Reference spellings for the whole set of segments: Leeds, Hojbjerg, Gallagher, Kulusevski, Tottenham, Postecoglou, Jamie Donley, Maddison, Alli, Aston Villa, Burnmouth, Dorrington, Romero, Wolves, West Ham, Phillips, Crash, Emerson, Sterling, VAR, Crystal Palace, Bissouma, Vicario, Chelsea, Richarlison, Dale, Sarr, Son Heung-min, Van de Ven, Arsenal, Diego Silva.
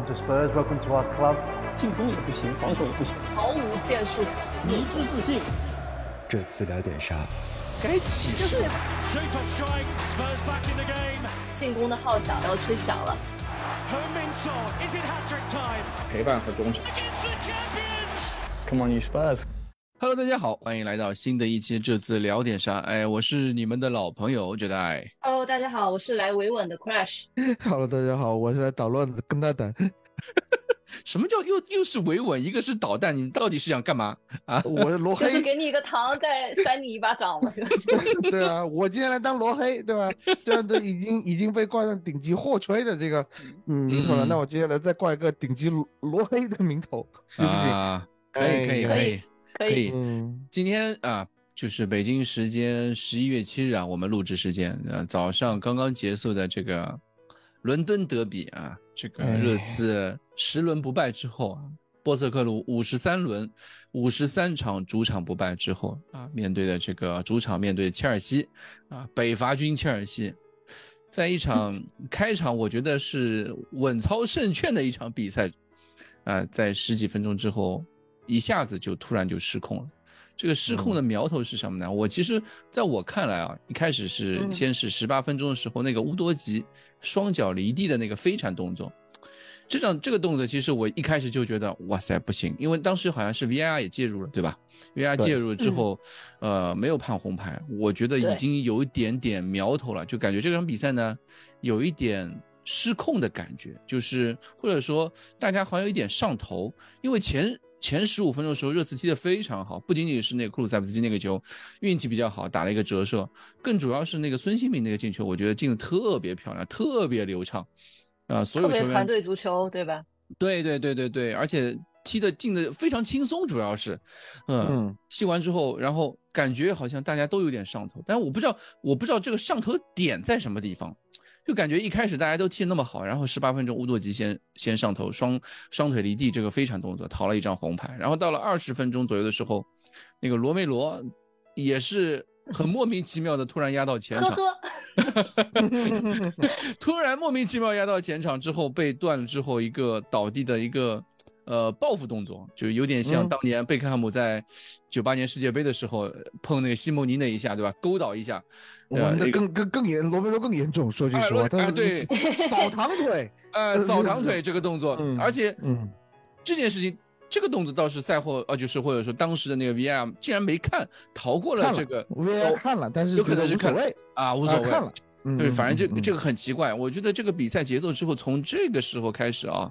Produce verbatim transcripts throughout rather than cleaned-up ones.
welcome to Spurs, welcome to our club. 进攻也不行，防守也不行，毫无建树，迷之自信。这次两点杀，该起就是 Super strike, Spurs back in the game. 进攻的号角要吹响了。Is it hat-trick time? 陪伴和忠诚。Come on, you Spurs.Hello， 大家好，欢迎来到新的一期这次聊点啥。哎，我是你们的老朋友 Jedi。Hello， 大家好，我是来维稳的 Crash。Hello， 大家好，我是来捣乱的跟大胆。什么叫又又是维稳，一个是捣蛋，你们到底是想干嘛啊？我是罗黑，就是给你一个糖，再扇你一巴掌嘛。对啊，我今天来当罗黑，对吧？这样都已经已经被挂上顶级货吹的这个嗯名头了，嗯、那我接下来再挂一个顶级罗黑的名头，行不行？啊，可以可以可以。可以，嗯、今天啊，就是北京时间十一月七日啊，我们录制时间，啊、早上刚刚结束的这个伦敦德比啊，这个热刺十轮不败之后啊，波瑟克鲁五十三轮五十三场主场不败之后啊，面对的这个主场面对切尔西啊，北伐军切尔西，在一场、嗯、开场我觉得是稳操胜券的一场比赛啊，在十几分钟之后。一下子就突然就失控了，这个失控的苗头是什么呢？嗯、我其实在我看来啊，一开始是先是十八分钟的时候，那个乌多吉双脚离地的那个飞铲动作，这场这个动作其实我一开始就觉得哇塞不行，因为当时好像是 V A R 也介入了，对吧 ？V A R 介入之后，嗯、呃，没有判红牌，我觉得已经有一点点苗头了，就感觉这场比赛呢有一点。失控的感觉，就是或者说大家好像有一点上头，因为前前十五分钟的时候热刺踢得非常好，不仅仅是那个库鲁塞夫斯基那个球运气比较好打了一个折射，更主要是那个孙兴民那个进球我觉得进得特别漂亮特别流畅、呃、所有球员特别团队足球对吧，对对对对对，而且踢得进得非常轻松，主要是、呃、嗯，踢完之后然后感觉好像大家都有点上头，但我不知道我不知道这个上头点在什么地方，就感觉一开始大家都踢得那么好，然后十八分钟乌多吉先先上头，双双腿离地这个飞铲动作逃了一张红牌，然后到了二十分钟左右的时候，那个罗梅罗也是很莫名其妙的突然压到前场，突然莫名其妙压到前场之后被断了之后一个倒地的一个。呃，报复动作就有点像当年贝克汉姆在九八年世界杯的时候、嗯、碰那个西蒙尼那一下，对吧？勾倒一下，呃、我们的更更更严，罗梅罗更严重。说句实话，他、啊、对扫堂腿，呃，扫堂腿这个动作，嗯、而且、嗯、这件事情，这个动作倒是赛后，呃，就是或者说当时的那个 V A R 竟然没看，逃过了这个 V A R 看了，但是有可能是看了啊，无所谓、啊、看了。嗯、对，反正这、嗯、这个很奇怪，我觉得这个比赛节奏之后，从这个时候开始啊。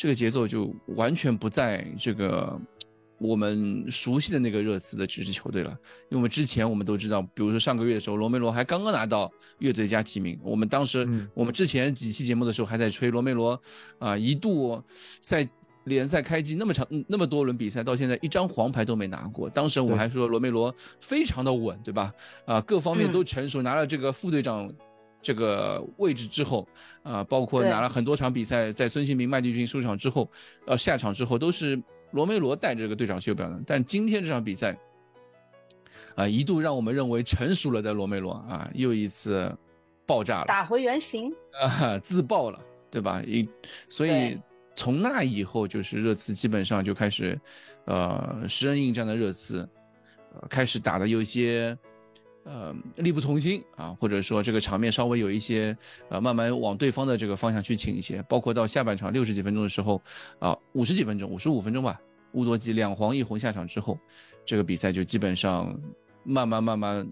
这个节奏就完全不在这个我们熟悉的那个热刺的这支球队了，因为我们之前我们都知道，比如说上个月的时候，罗梅罗还刚刚拿到月最佳提名，我们当时我们之前几期节目的时候还在吹罗梅罗啊，一度在联赛开季那么长那么多轮比赛，到现在一张黄牌都没拿过，当时我还说罗梅罗非常的稳，对吧？啊，各方面都成熟，拿了这个副队长。这个位置之后啊、呃，包括拿了很多场比赛，在孙兴民、麦迪逊出场之后，呃，下场之后都是罗梅罗带着这个队长袖标的。但今天这场比赛，啊、呃，一度让我们认为成熟了的罗梅罗啊，又一次爆炸了，打回原形啊，自爆了，对吧？一所以从那以后，就是热刺基本上就开始，呃，十人应战的热刺，呃、开始打的有一些。呃，力不从心啊，或者说这个场面稍微有一些呃，慢慢往对方的这个方向去倾斜，包括到下半场六十几分钟的时候，啊、呃，五十几分钟，五十五分钟吧，乌多吉两黄一红下场之后，这个比赛就基本上慢慢慢慢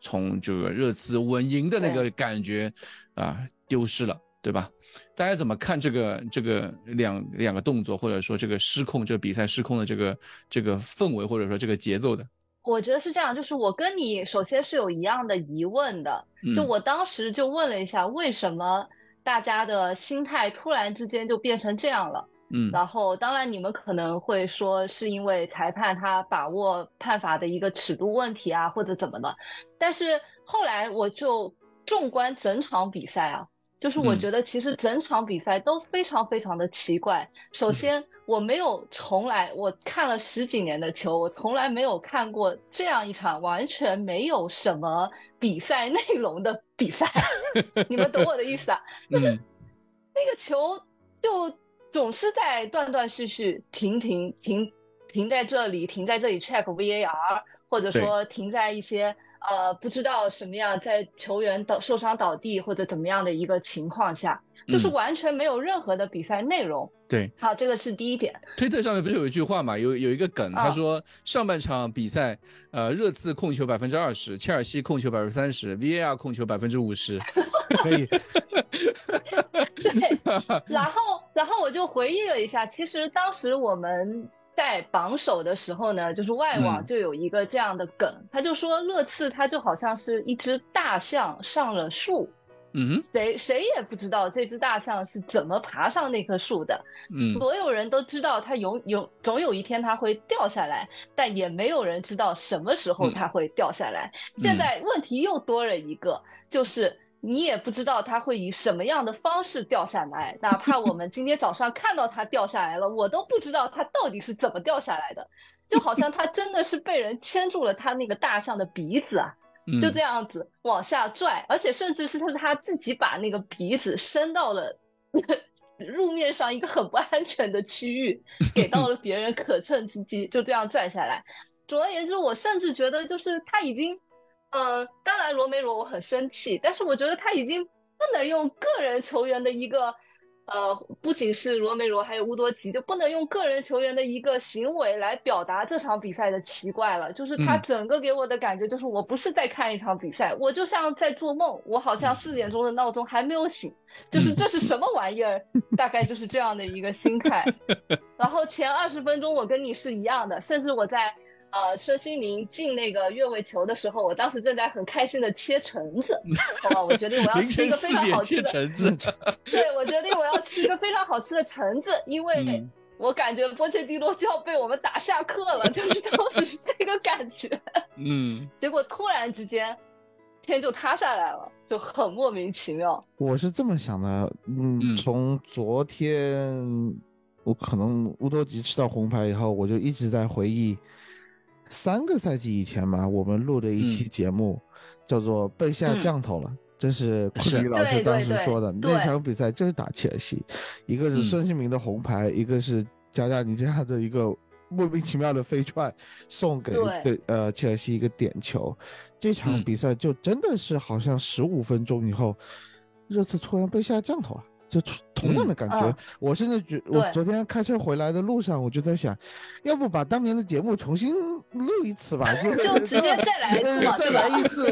从这个热刺稳赢的那个感觉啊、呃、丢失了，对吧？大家怎么看这个这个两两个动作，或者说这个失控，这个比赛失控的这个这个氛围，或者说这个节奏的？我觉得是这样，就是我跟你首先是有一样的疑问的，就我当时就问了一下，为什么大家的心态突然之间就变成这样了？嗯，然后当然你们可能会说是因为裁判他把握判罚的一个尺度问题啊，或者怎么的，但是后来我就纵观整场比赛啊，就是我觉得其实整场比赛都非常非常的奇怪。首先我没有从来我看了十几年的球，我从来没有看过这样一场完全没有什么比赛内容的比赛你们懂我的意思啊，就是那个球就总是在断断续续停停停停在这里停在这里 check V A R， 或者说停在一些呃不知道什么样在球员倒受伤倒地或者怎么样的一个情况下，就是完全没有任何的比赛内容。嗯、对，好，这个是第一点。推特上面不是有一句话嘛，有有一个梗，他说上半场比赛，呃，热刺控球百分之二十，切尔西控球百分之三十 ，V A R 控球百分之五十。可以。对，然后然后我就回忆了一下，其实当时我们在榜首的时候呢，就是外网就有一个这样的梗，嗯、他就说热刺他就好像是一只大象上了树。嗯，谁谁也不知道这只大象是怎么爬上那棵树的。嗯，所有人都知道它有有总有一天它会掉下来，但也没有人知道什么时候它会掉下来。嗯、现在问题又多了一个，就是你也不知道它会以什么样的方式掉下来，哪怕我们今天早上看到它掉下来了，我都不知道它到底是怎么掉下来的，就好像它真的是被人牵住了它那个大象的鼻子啊。就这样子往下拽，嗯、而且甚至是他自己把那个鼻子伸到了路面上一个很不安全的区域，给到了别人可乘之机，就这样拽下来。总而言之，我甚至觉得就是他已经，呃，当然罗梅罗我很生气，但是我觉得他已经不能用个人球员的一个，呃，不仅是罗梅罗还有乌多吉，就不能用个人球员的一个行为来表达这场比赛的奇怪了。就是他整个给我的感觉就是我不是在看一场比赛，嗯、我就像在做梦，我好像四点钟的闹钟还没有醒，就是这是什么玩意儿，嗯、大概就是这样的一个心态。然后前二十分钟我跟你是一样的，甚至我在呃，孙兴民进那个越位球的时候，我当时正在很开心的切橙子，好吧，我决定我要吃一个非常好吃的橙子。对，我决定我要吃一个非常好吃的橙子，因为我感觉波切蒂诺就要被我们打下课了，就是当时是这个感觉。嗯，结果突然之间天就塌下来了，就很莫名其妙。我是这么想的，嗯，从昨天我可能乌多吉吃到红牌以后，我就一直在回忆。三个赛季以前嘛，我们录的一期节目，嗯、叫做被下降头了，嗯、真是库里老师当时说的，那场比赛就是打切尔西，一个是孙兴民的红牌，嗯、一个是加加尼加的一个莫名其妙的飞踹送给对呃切尔西一个点球，这场比赛就真的是好像十五分钟以后，嗯、热刺突然被下降头了。就同样的感觉，嗯啊、我甚至觉我昨天开车回来的路上，我就在想，要不把当年的节目重新录一次吧，就, 就直接再来一次吧，再来一次，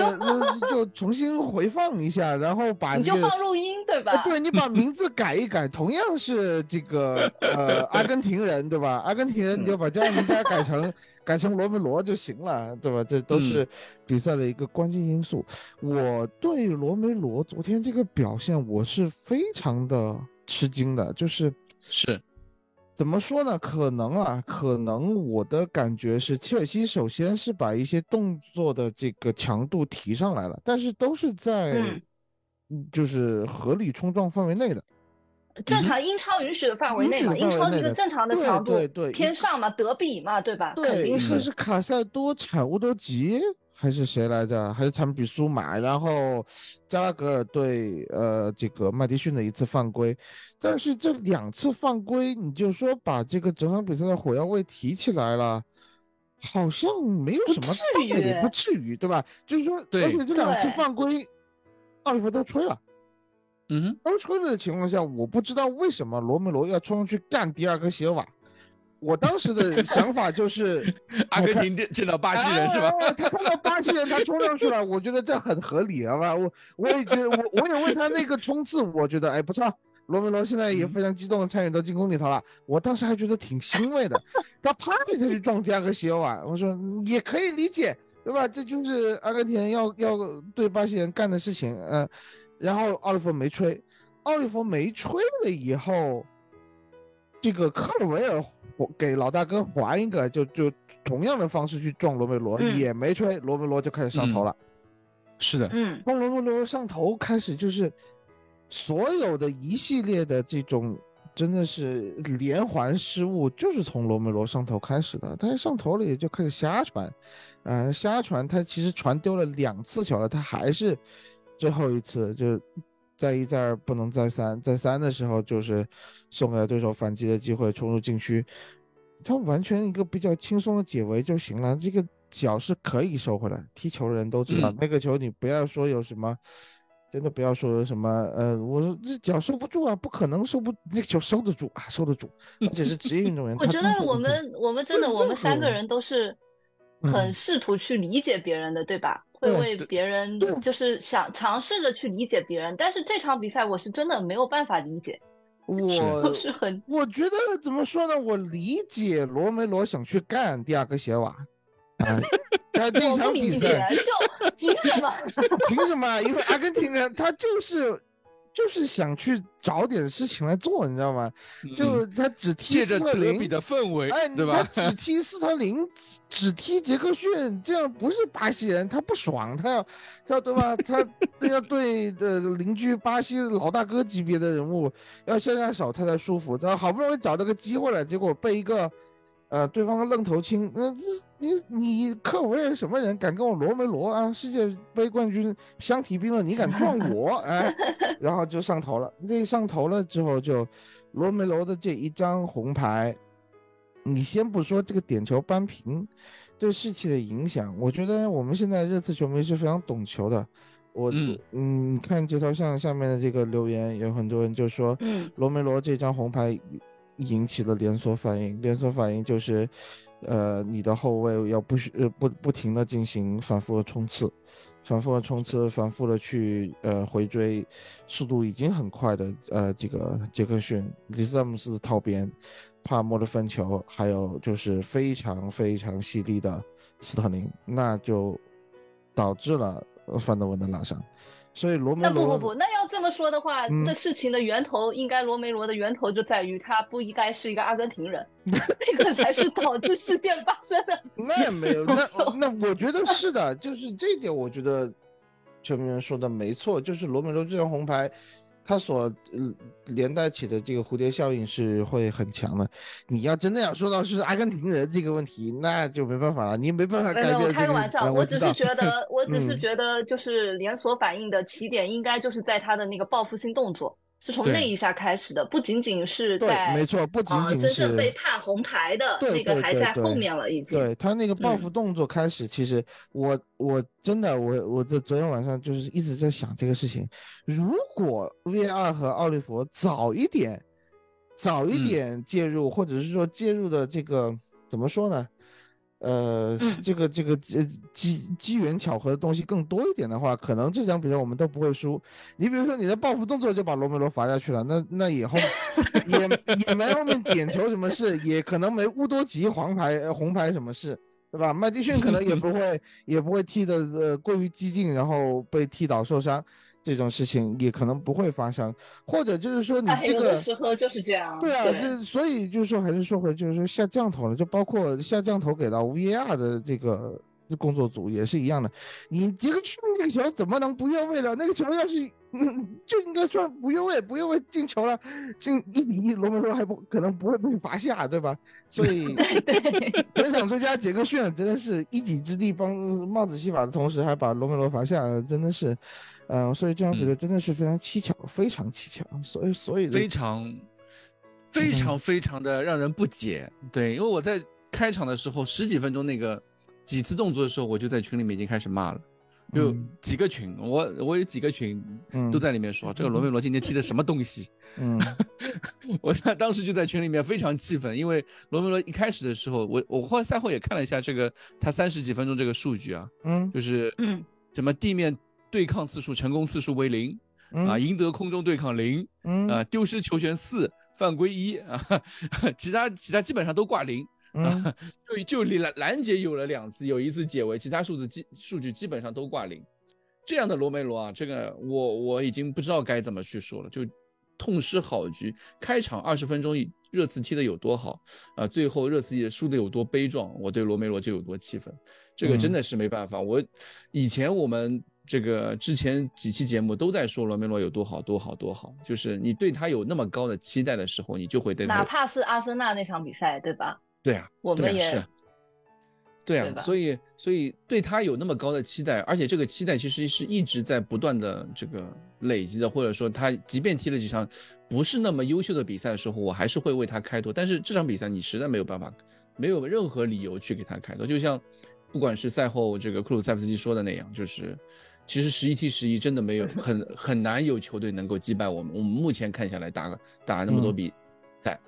就重新回放一下，然后把、这个、你就放录音对吧？对，你把名字改一改，同样是这个呃阿根廷人对吧？阿根廷人你就把加尼加改成改成罗梅罗就行了，对吧？这都是比赛的一个关键因素。嗯、我对罗梅罗昨天这个表现我是非常的吃惊的，就是是怎么说呢？可能啊，可能我的感觉是，切尔西首先是把一些动作的这个强度提上来了，但是都是在就是合理冲撞范围内的。正常英超允许的范围内嘛，英超一个正常的强度偏上嘛，德比嘛，对吧？对，肯定是是卡塞多铲乌多吉还是谁来着？还是铲比苏马，然后加拉格尔对呃这个麦迪逊的一次犯规，但是这两次犯规，你就说把这个整场比赛的火药味提起来了。好像没有什么道理，不至于，不至于，对吧？就是说，而且这两次犯规，二十分都吹了。嗯，都吹了的情况下，我不知道为什么罗梅罗要冲上去干迪亚哥席尔瓦。我当时的想法就是，阿根廷见到巴西人是吧？啊、他看到巴西人，他冲上去了，我觉得这很合理啊吧。我我也觉得，我我也为他那个冲刺，我觉得哎不错。罗梅罗现在也非常激动的参与到进攻里头了，嗯、我当时还觉得挺欣慰的。他啪一下去撞迪亚哥席尔瓦，我说也可以理解，对吧？这就是阿根廷人要要对巴西人干的事情，呃。然后奥利弗没吹，奥利弗没吹了以后，这个科尔维尔给老大哥还一个，就就同样的方式去撞罗梅罗，嗯、也没吹，罗梅罗就开始上头了。嗯、是的，嗯，从罗梅罗上头开始，就是所有的一系列的这种真的是连环失误，就是从罗梅罗上头开始的。他上头了也就开始瞎传，呃，瞎传，他其实传丢了两次球了，他还是。最后一次就再一再二不能再三，再三的时候就是送给了对手反击的机会，冲入禁区，他完全一个比较轻松的解围就行了，这个脚是可以收回来，踢球的人都知道、嗯、那个球你不要说有什么，真的不要说什么呃，我说这脚收不住啊，不可能收不，那个球收得住啊，收得住，而且是职业运动员。我觉得我们我们真的我们三个人都是很试图去理解别人的，对吧？会为别人就是想尝试着去理解别人，但是这场比赛我是真的没有办法理解。我是很，我觉得怎么说呢？我理解罗梅罗想去干第二个鞋瓦。啊，这场比赛就凭什么？凭什么？因为阿根廷人他就是就是想去找点事情来做，你知道吗？就他只踢斯特林，借着德比的氛围，哎，对吧？他只踢斯特林，只踢杰克逊，这样不是巴西人，他不爽，他要他对吧？他要对的邻居巴西老大哥级别的人物要下下手，他才舒服。他好不容易找到个机会了，结果被一个。呃，对方愣头青，那、呃、你你克维尔什么人？敢跟我罗梅罗啊？世界杯冠军相提并论，你敢撞我？哎，然后就上头了。这上头了之后就，就罗梅罗的这一张红牌，你先不说这个点球扳平对士气的影响，我觉得我们现在热刺球迷是非常懂球的。我嗯嗯，看这条上下面的这个留言，有很多人就说，嗯，罗梅罗这张红牌。引起了连锁反应，连锁反应就是，呃，你的后卫要不呃不不停的进行反复的冲刺，反复的冲刺，反复的去呃回追，速度已经很快的呃这个杰克逊、里斯詹姆斯的套边、帕默的分球，还有就是非常非常犀利的斯特林，那就导致了范德文的拉伤。所以罗梅罗那不不不，那要这么说的话，嗯、这事情的源头应该罗梅罗的源头就在于他不应该是一个阿根廷人，这个才是导致事件发生的。那没有，那那我觉得是的，就是这一点，我觉得球迷们说的没错，就是罗梅罗这张红牌，他所连带起的这个蝴蝶效应是会很强的。你要真的要说到是阿根廷人这个问题，那就没办法了，你没办法改变。没有，我开个玩笑，我只是觉得，我只是觉得，就是连锁反应的起点应该就是在他的那个报复性动作，是从那一下开始的，不仅仅是在，没错，不仅仅是、呃、真正被判红牌的那个还在后面了，已经。对, 对, 对, 对, 对他那个报复动作开始，嗯、其实我我真的我我在昨天晚上就是一直在想这个事情，如果 V A R 和奥利佛早一点，早一点介入，嗯、或者是说介入的这个怎么说呢？呃，嗯、这个这个机机缘巧合的东西更多一点的话，可能这场比赛我们都不会输。你比如说你的报复动作就把罗梅罗罚下去了，那那以后也也没后面点球什么事，也可能没乌多吉黄牌、呃、红牌什么事，对吧？麦迪逊可能也不会也不会踢的呃过于激进，然后被踢倒受伤。这种事情也可能不会发生，或者就是说你这个时候就是这样，对啊，对，所以就是说还是说回就是说下降头了，就包括下降头给到 V A R 的这个工作组也是一样的，你这个去那个球怎么能不越位了？那个球要是、嗯、就应该算不越位，不越位进球了，进一比一，罗梅罗还不可能不会被罚下，对吧？所以本场最佳杰克逊真的是一己之地帮帽子戏法的同时还把罗梅罗罚下，真的是，呃，所以这场比赛真的是非常蹊跷，嗯、非常蹊跷，所以所以非常非常非常的让人不解，嗯、对，因为我在开场的时候十几分钟那个。几次动作的时候，我就在群里面已经开始骂了，就几个群，嗯、我我有几个群都在里面说、嗯、这个罗梅罗今天踢的什么东西，嗯，我当时就在群里面非常气愤，因为罗梅罗一开始的时候，我我后来赛后也看了一下这个他三十几分钟这个数据啊，嗯，就是嗯什么地面对抗次数成功次数为零、嗯、啊，赢得空中对抗零，嗯啊，丢失球权四，犯规一啊，其他其他基本上都挂零。嗯、啊，就就拦拦截有了两次，有一次解围，其他数字基数据基本上都挂零。这样的罗梅罗啊，这个我我已经不知道该怎么去说了，就痛失好局。开场二十分钟，热刺踢的有多好啊，最后热刺也输的有多悲壮，我对罗梅罗就有多气愤。这个真的是没办法。嗯、我以前我们这个之前几期节目都在说罗梅罗有多好多好多好，就是你对他有那么高的期待的时候，你就会对他，哪怕是阿森纳那场比赛，对吧？对啊，我们也对 啊, 是对啊对所以所以对他有那么高的期待，而且这个期待其实是一直在不断的这个累积的，或者说他即便踢了几场不是那么优秀的比赛的时候，我还是会为他开脱。但是这场比赛你实在没有办法，没有任何理由去给他开脱。就像不管是赛后这个库鲁塞夫斯基说的那样，就是其实十一踢十一真的没有很很难有球队能够击败我们。我们目前看下来打打那么多比赛，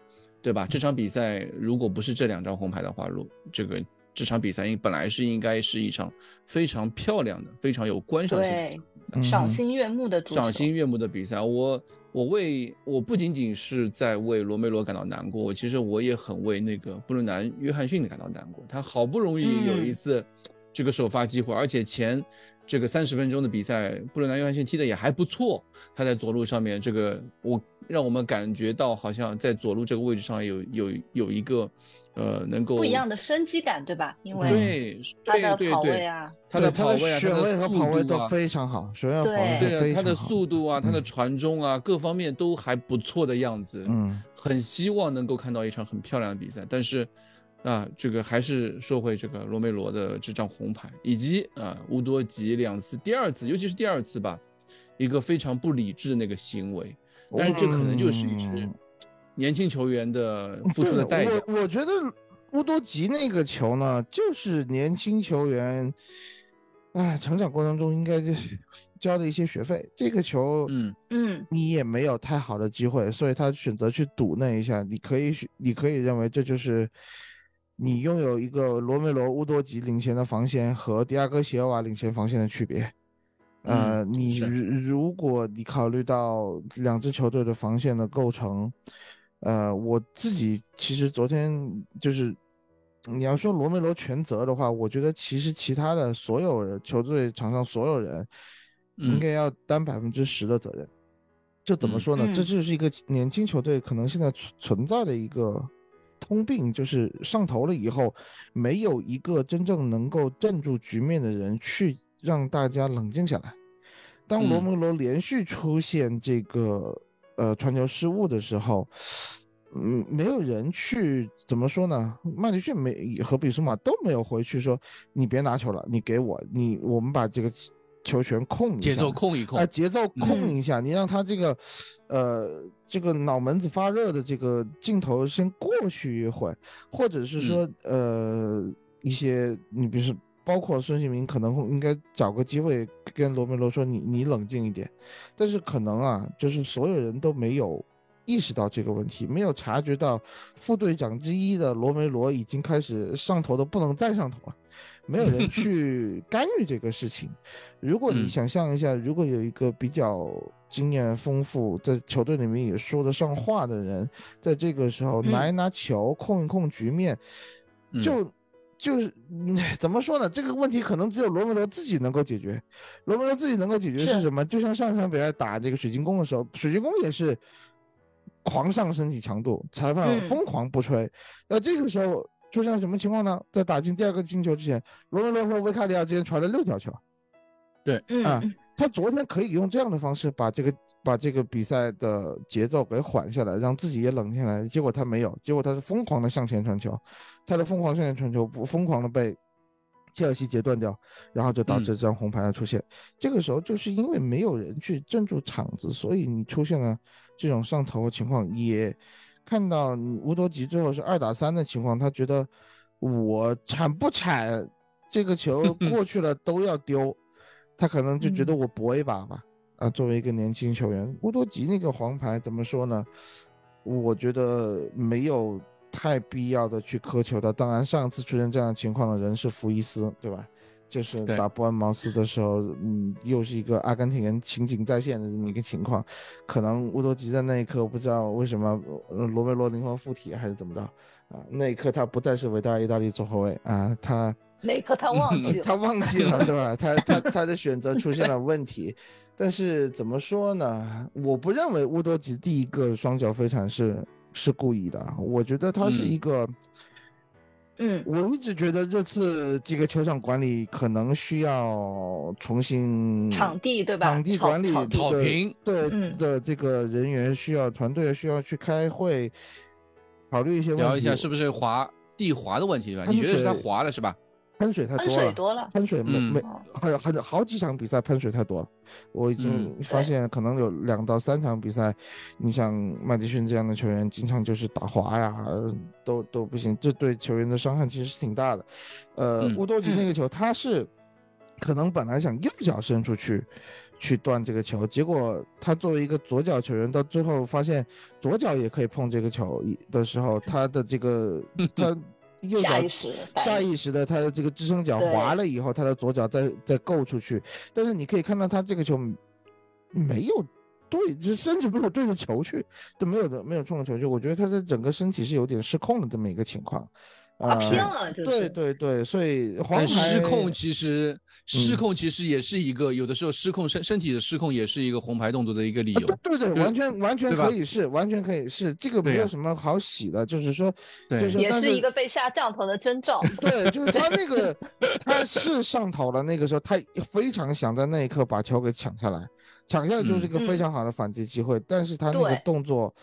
对吧？这场比赛如果不是这两张红牌的话，这个这场比赛本来是应该是一场非常漂亮的、非常有观赏性的、嗯、赏心悦目的足球赏心悦目的比赛。我我为我不仅仅是在为罗梅罗感到难过，其实我也很为那个布伦南·约翰逊感到难过。他好不容易有一次这个首发机会，嗯、而且前这个三十分钟的比赛，布伦南·约翰逊踢的也还不错。他在左路上面，这个我让我们感觉到好像在左路这个位置上有有有一个。呃，能够不一样的生机感，对吧？因为他的跑位啊，他的跑位啊，他的速度啊，都非常好，对对啊，他的速度啊，他的传中啊，各方面都还不错的样子。嗯，很希望能够看到一场很漂亮的比赛，但是啊，这个还是说回这个罗梅罗的这张红牌，以及啊乌多吉两次，第二次，尤其是第二次吧，一个非常不理智的那个行为，但是这可能就是一支。嗯年轻球员的付出的代价。我我觉得乌多吉那个球呢，就是年轻球员，哎，成长过程中应该交的一些学费。这个球，嗯嗯，你也没有太好的机会，所以他选择去赌那一下。你可以，你可以认为这就是你拥有一个罗梅罗、乌多吉领衔的防线和迪亚哥·席尔瓦领衔防线的区别。呃、嗯，你如果你考虑到两支球队的防线的构成。呃，我自己其实昨天就是，你要说罗梅罗全责的话，我觉得其实其他的所有球队场上所有人应该要担百分之十的责任。这怎么说呢？嗯、这就是一个年轻球队可能现在存在的一个通病，就是上头了以后，没有一个真正能够镇住局面的人去让大家冷静下来。当罗梅罗连续出现这个。呃，传球失误的时候，嗯，没有人去怎么说呢？麦迪逊没和比苏马都没有回去说，你别拿球了，你给我，你我们把这个球权控一下，节奏控一控，哎、呃，节奏控一下、嗯，你让他这个，呃，这个脑门子发热的这个镜头先过去一会，或者是说，嗯、呃，一些你比如说。包括孙兴民可能应该找个机会跟罗梅罗说你你冷静一点，但是可能啊，就是所有人都没有意识到这个问题，没有察觉到副队长之一的罗梅罗已经开始上头的不能再上头了，没有人去干预这个事情。如果你想象一下，如果有一个比较经验丰富，在球队里面也说得上话的人，在这个时候拿一拿球控一控局面，就。嗯就是怎么说呢，这个问题可能只有罗梅罗自己能够解决。罗梅罗自己能够解决是什么？是就像上场比赛打这个水晶宫的时候，水晶宫也是狂上身体强度，裁判疯狂不吹。那、嗯、这个时候出现什么情况呢？在打进第二个进球之前，罗梅罗和维卡里亚之间传了六条球。对，啊、嗯，他昨天可以用这样的方式把这个把这个比赛的节奏给缓下来，让自己也冷下来。结果他没有，结果他是疯狂的向前传球。他的疯狂上线传球疯狂的被切尔西截断掉，然后就导致这张红牌的出现、嗯、这个时候就是因为没有人去镇住场子，所以你出现了这种上头的情况。也看到乌多吉最后是二打三的情况，他觉得我铲不铲这个球过去了都要丢、嗯、他可能就觉得我搏一把吧、嗯、啊，作为一个年轻球员，乌多吉那个黄牌怎么说呢，我觉得没有太必要的去苛求的。当然上次出现这样的情况的人是福伊斯，对吧？就是打伯恩茅斯的时候，嗯，又是一个阿根廷人情景再现的这么一个情况。可能乌多吉在那一刻，我不知道为什么罗梅罗灵魂附体还是怎么着啊，那一刻他不再是伟大意大利左后卫啊，他那一刻他忘记了，他忘记了，对吧？他他他的选择出现了问题。但是怎么说呢？我不认为乌多吉第一个双脚飞铲是。是故意的，我觉得他是一个，嗯，我一直觉得这次这个球场管理可能需要重新场地，对吧？场地管理的草坪对、嗯、的这个人员需要，团队需要去开会，考虑一些问题，聊一下是不是滑地滑的问题吧？你觉得是他滑了是吧？喷水太多了，喷水多了，喷水没没、嗯、还有还有好几场比赛喷水太多了，我已经发现可能有两到三场比赛，嗯、你像麦迪逊这样的球员，经常就是打滑呀，都都不行，这对球员的伤害其实是挺大的。呃，嗯、乌多吉那个球，他是可能本来想右脚伸出去去断这个球，结果他作为一个左脚球员，到最后发现左脚也可以碰这个球的时候，他的这个他。嗯右脚下意识下意识的他的这个支撑脚滑了以后，他的左脚再再够出去，但是你可以看到他这个球没有对，就甚至没有对着球去，都没有的，没有冲着球去。我觉得他的整个身体是有点失控的这么一个情况，啊偏了就是、呃、对对对，所以黄牌失控其实失控其实也是一个、嗯、有的时候失控身身体的失控也是一个红牌动作的一个理由。啊、对对对，完全完全可以是，完全可以是，这个没有什么好洗的，就是说，对，就是说也是一个被下降头的征兆。对，就是他那个他是上头了，那个时候他非常想在那一刻把球给抢下来，抢下来就是一个非常好的反击机会，嗯、但是他那个动作，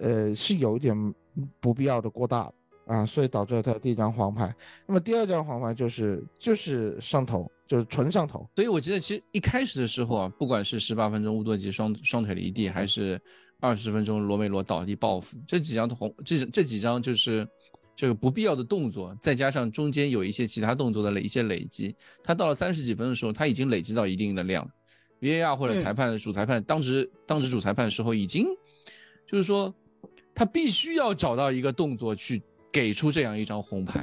呃，是有一点不必要的过大了。啊，所以导致了他第一张黄牌。那么第二张黄牌就是就是上头，就是纯上头。所以我觉得其实一开始的时候啊，不管是十八分钟乌多吉双双腿离地，还是二十分钟罗梅罗倒地报复，这几张红这这几张就是这个不必要的动作，再加上中间有一些其他动作的一些累积，他到了三十几分的时候，他已经累积到一定的量。V A R 或者裁判、嗯、主裁判当时当时主裁判的时候已经就是说他必须要找到一个动作去给出这样一张红牌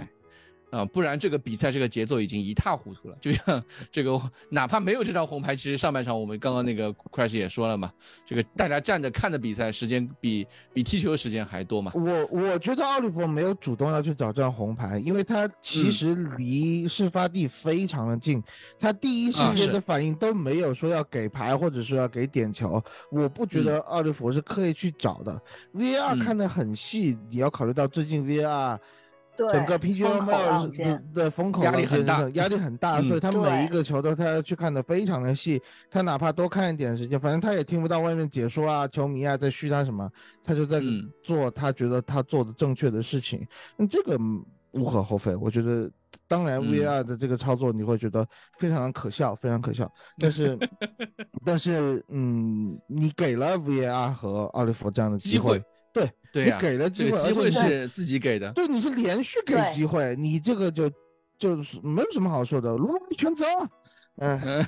啊、呃，不然这个比赛这个节奏已经一塌糊涂了。就像这个哪怕没有这张红牌，其实上半场我们刚刚那个 Crash 也说了嘛，这个大家站着看的比赛时间比比踢球的时间还多嘛。我我觉得奥利弗没有主动要去找这张红牌，因为他其实离事发地非常的近、嗯、他第一时间的反应都没有说要给牌或者说要给点球、啊、我不觉得奥利弗是刻意去找的、嗯、V A R 看得很细，你要考虑到最近 V A R整个 P G M L 的风口压力很大，压力很大、嗯、所以他每一个球都他要去看的非常的细，他哪怕多看一点时间，反正他也听不到外面解说啊球迷啊在嘘他什么，他就在做他觉得他做的正确的事情，那、嗯、这个无可厚非。我觉得当然 V A R 的这个操作你会觉得非常可笑、嗯、非常可笑，但是但是嗯，你给了 V A R 和奥利弗这样的机会，机会对对、啊、你给了机会，这个机会是自己给的，对，你是连续给机会，你这个就就没有什么好说的，撸一圈走啊、嗯、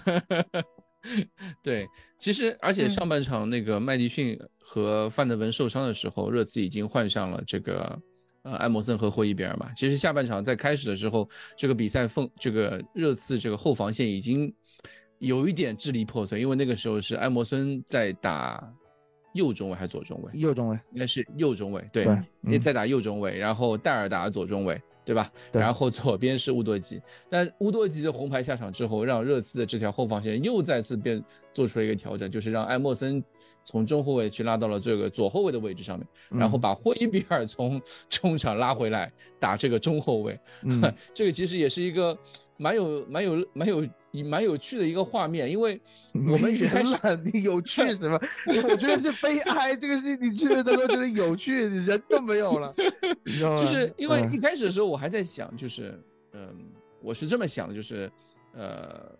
对，其实而且上半场那个麦迪逊和范德文受伤的时候、嗯、热刺已经换上了这个呃埃默森和霍伊比尔嘛，其实下半场在开始的时候，这个比赛缝这个热刺这个后防线已经有一点支离破碎，因为那个时候是埃默森在打右中卫还是左中卫？右中卫，应该是右中卫，对，你、嗯、再打右中卫，然后戴尔打左中卫，对吧？对，然后左边是乌多吉，但乌多吉的红牌下场之后，让热刺的这条后防线又再次变做出了一个调整，就是让埃默森从中后卫去拉到了这个左后卫的位置上面，然后把霍伊比尔从中场拉回来打这个中后卫，嗯、这个其实也是一个蛮有蛮有蛮有。蛮有蛮有趣的一个画面，因为我们一开始有趣什么我觉得是悲哀，这个是你去的都觉得有趣人都没有了就是因为一开始的时候我还在想，就是嗯、呃，我是这么想的，就是呃，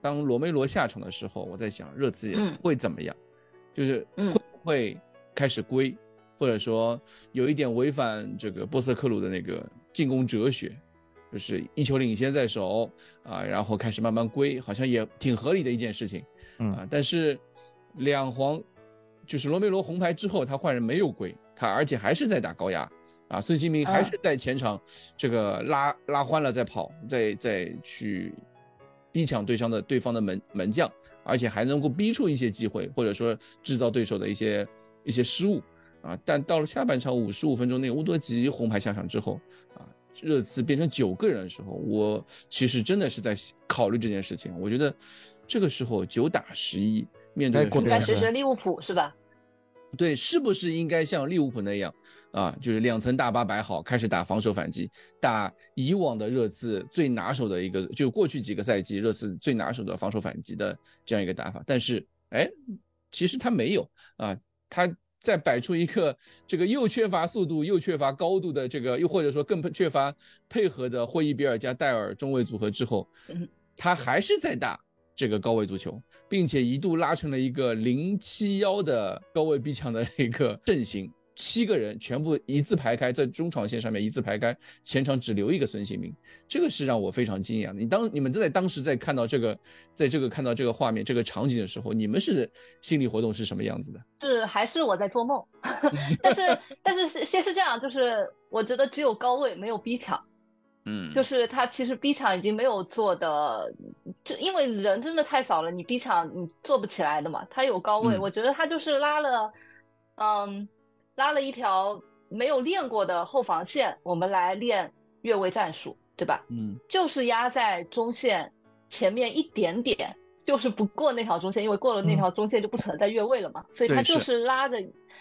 当罗梅罗下场的时候，我在想热刺会怎么样、嗯、就是会不会开始归、嗯、或者说有一点违反这个波斯克鲁的那个进攻哲学，就是一球领先在手啊，然后开始慢慢归，好像也挺合理的一件事情，嗯啊，但是两黄就是罗梅罗红牌之后，他换人没有归，他而且还是在打高压啊，孙兴民还是在前场这个拉、啊、拉欢了再跑，再再去逼抢对方的对方的门门将，而且还能够逼出一些机会，或者说制造对手的一些一些失误啊，但到了下半场五十五分钟那个乌多吉红牌下场之后啊。热刺变成九个人的时候，我其实真的是在考虑这件事情。我觉得这个时候九打十一，面对应该学学利物浦是吧？对，是不是应该像利物浦那样啊？就是两层大巴摆好，开始打防守反击，打以往的热刺最拿手的一个，就过去几个赛季热刺最拿手的防守反击的这样一个打法。但是，哎，其实他没有啊，他再摆出一个这个又缺乏速度又缺乏高度的这个，又或者说更缺乏配合的霍伊比尔加戴尔中卫组合之后，他还是在打这个高位足球，并且一度拉成了一个零七一的高位逼抢的一个阵型，七个人全部一字排开，在中场线上面一字排开，前场只留一个孙兴民，这个是让我非常惊讶的。你当你们在当时在看到这个，在这个看到这个画面、这个场景的时候，你们是心理活动是什么样子的？是还是我在做梦？但是但是先是这样，就是我觉得只有高位没有逼抢，嗯，就是他其实逼抢已经没有做的，就因为人真的太少了，你逼抢你做不起来的嘛。他有高位，嗯、我觉得他就是拉了，嗯。拉了一条没有练过的后防线，我们来练越位战术，对吧？嗯，就是压在中线前面一点点，就是不过那条中线，因为过了那条中线就不存在越位了嘛。嗯、所以他就是拉着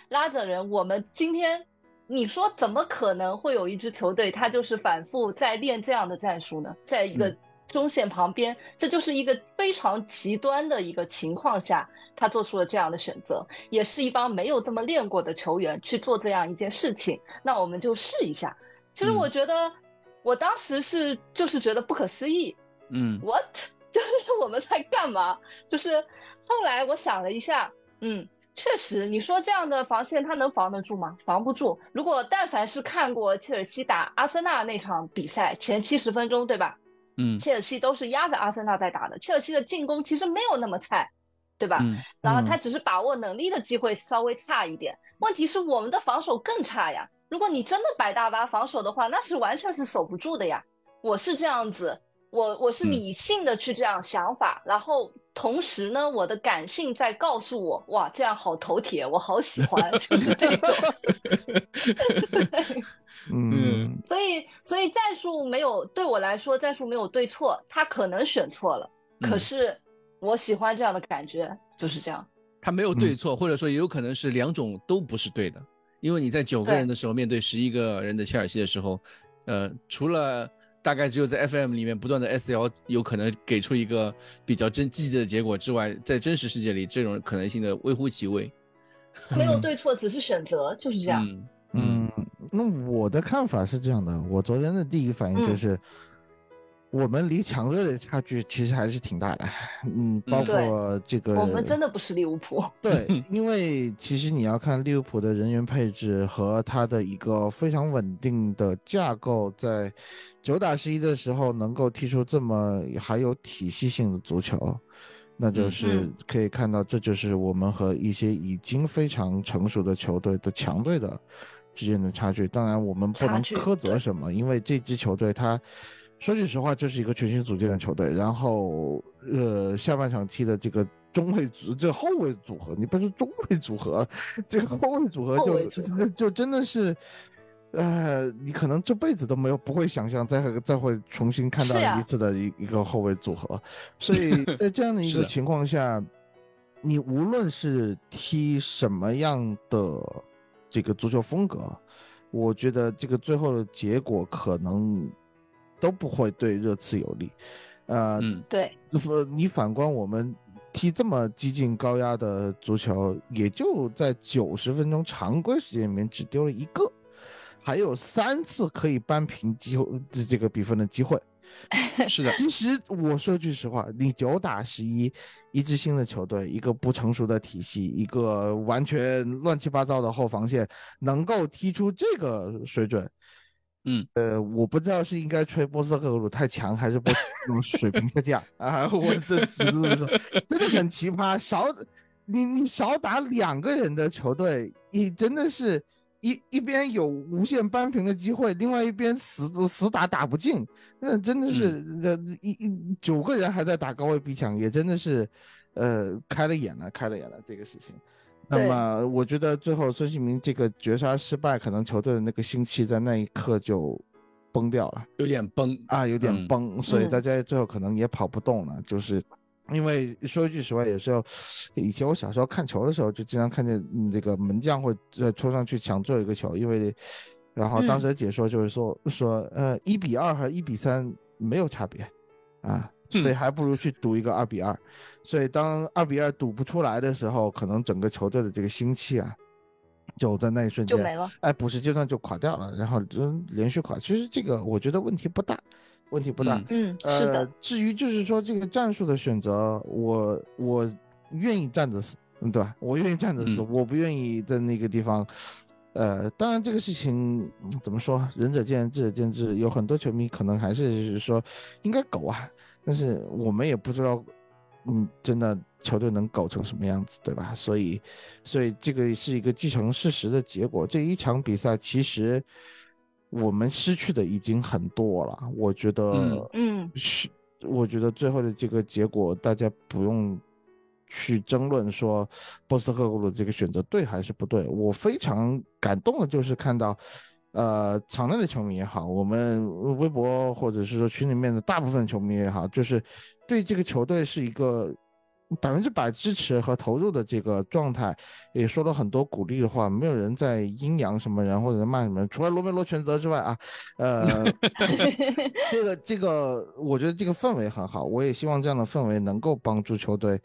拉着人。我们今天你说怎么可能会有一支球队，他就是反复在练这样的战术呢？在一个中线旁边，嗯、这就是一个非常极端的一个情况下。他做出了这样的选择，也是一帮没有这么练过的球员去做这样一件事情，那我们就试一下。其实我觉得、嗯、我当时是就是觉得不可思议，嗯 what 就是我们在干嘛。就是后来我想了一下，嗯确实你说这样的防线他能防得住吗？防不住。如果但凡是看过切尔西打阿森纳那场比赛前七十分钟，对吧？嗯，切尔西都是压着阿森纳在打的，切尔西的进攻其实没有那么菜，对吧？嗯嗯、然后他只是把握能力的机会稍微差一点，问题是我们的防守更差呀。如果你真的摆大巴防守的话，那是完全是守不住的呀。我是这样子，我我是理性的去这样想法，嗯、然后同时呢，我的感性在告诉我，哇，这样好头铁，我好喜欢，就是这种。嗯，所以所以战术没有，对我来说战术没有对错，他可能选错了，嗯、可是。我喜欢这样的感觉，就是这样。他没有对错，或者说也有可能是两种都不是对的，嗯、因为你在九个人的时候面对十一个人的切尔西的时候，呃，除了大概只有在 F M 里面不断的 S L 有可能给出一个比较真积极的结果之外，在真实世界里这种可能性的微乎其微。没有对错，只是选择，就是这样。嗯，嗯，那我的看法是这样的，我昨天的第一反应就是。嗯我们离强队的差距其实还是挺大的，嗯，包括这个，我们真的不是利物浦。对，因为其实你要看利物浦的人员配置和他的一个非常稳定的架构，在九打十一的时候能够踢出这么还有体系性的足球，那就是可以看到，这就是我们和一些已经非常成熟的球队的强队的之间的差距。当然，我们不能苛责什么，因为这支球队它。说句实话，这是一个全新组建的球队，然后呃，下半场踢的这个中卫组，这后卫组合，你不是中卫组合，这个后卫组合就就, 就真的是，呃，你可能这辈子都没有不会想象再再会重新看到一次的一、啊、一个后卫组合，所以在这样的一个情况下，啊、你无论是踢什么样的这个足球风格，我觉得这个最后的结果可能。都不会对热刺有利，呃，嗯、对，你反观我们踢这么激进高压的足球，也就在九十分钟常规时间里面只丢了一个，还有三次可以扳平机会这个比分的机会。是的，其实我说句实话，你九打十一，一支新的球队，一个不成熟的体系，一个完全乱七八糟的后防线，能够踢出这个水准。嗯，呃，我不知道是应该吹波斯特克鲁太强，还是波斯特克鲁水平下降啊！我这只是说，真的很奇葩。少你你少打两个人的球队，你真的是一一边有无限扳平的机会，另外一边死死打打不进，那真的是、嗯、一一九个人还在打高位逼抢，也真的是，呃，开了眼了，开了眼了这个事情。那么我觉得最后孙兴民这个绝杀失败，可能球队的那个心气在那一刻就崩掉了，有点崩啊，有点崩，嗯、所以大家最后可能也跑不动了。嗯、就是因为说一句实话，有时候以前我小时候看球的时候，就经常看见这个门将会冲上去抢最后一个球，因为然后当时的解说就是说、嗯、说呃一比二和一比三没有差别啊。所以还不如去赌一个二比二，所以当二比二赌不出来的时候，可能整个球队的这个心气啊，就在那一瞬间就没了，哎，不是，就算就垮掉了，然后连续垮。其实这个我觉得问题不大，问题不大。嗯，呃、是的。至于就是说这个战术的选择，我我愿意站着死，对吧？我愿意站着死，嗯、我不愿意在那个地方。呃，当然这个事情怎么说，仁者见仁，智者见智。有很多球迷可能还是说应该苟啊，但是我们也不知道，嗯，真的球队能苟成什么样子，对吧？所以，所以这个是一个既成事实的结果。这一场比赛其实我们失去的已经很多了，我觉得，嗯，是，我觉得最后的这个结果大家不用去争论说波斯特克鲁的这个选择对还是不对。我非常感动的就是看到呃场内的球迷也好，我们微博或者是说群里面的大部分球迷也好，就是对这个球队是一个百分之百支持和投入的这个状态，也说了很多鼓励的话，没有人在阴阳什么人或者骂什么人，除了罗梅罗全责之外啊，呃，这个这个我觉得这个氛围很好，我也希望这样的氛围能够帮助球队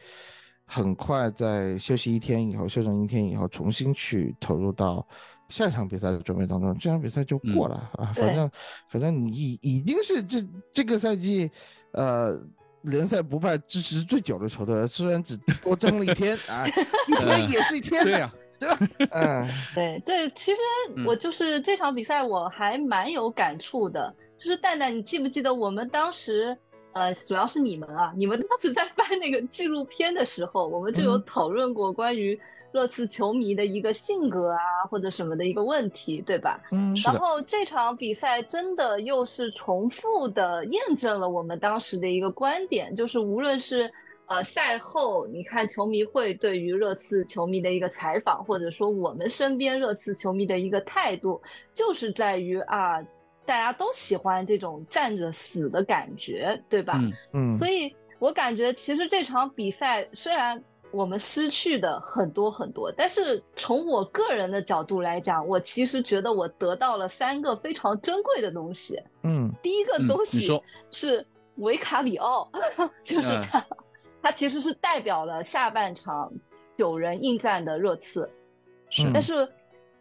很快在休息一天以后，休整一天以后，重新去投入到下一场比赛的准备当中。这场比赛就过了、嗯、啊，反正反正你已已经是这这个赛季，呃，联赛不败支持最久的球队，虽然只多争了一天啊，一天也是一天、啊，对呀、啊。对吧？嗯，对对，其实我就是这场比赛我还蛮有感触的，嗯、就是蛋蛋，你记不记得我们当时？呃，主要是你们啊，你们当时在拍那个纪录片的时候，我们就有讨论过关于热刺球迷的一个性格啊、嗯、或者什么的一个问题，对吧？嗯，然后这场比赛真的又是重复的验证了我们当时的一个观点，就是无论是呃赛后你看球迷会对于热刺球迷的一个采访，或者说我们身边热刺球迷的一个态度，就是在于啊。大家都喜欢这种站着死的感觉，对吧？嗯嗯，所以我感觉其实这场比赛虽然我们失去的很多很多，但是从我个人的角度来讲，我其实觉得我得到了三个非常珍贵的东西。嗯，第一个东西是维卡里奥，嗯、就是他、嗯，他其实是代表了下半场九人应战的热刺。是，但是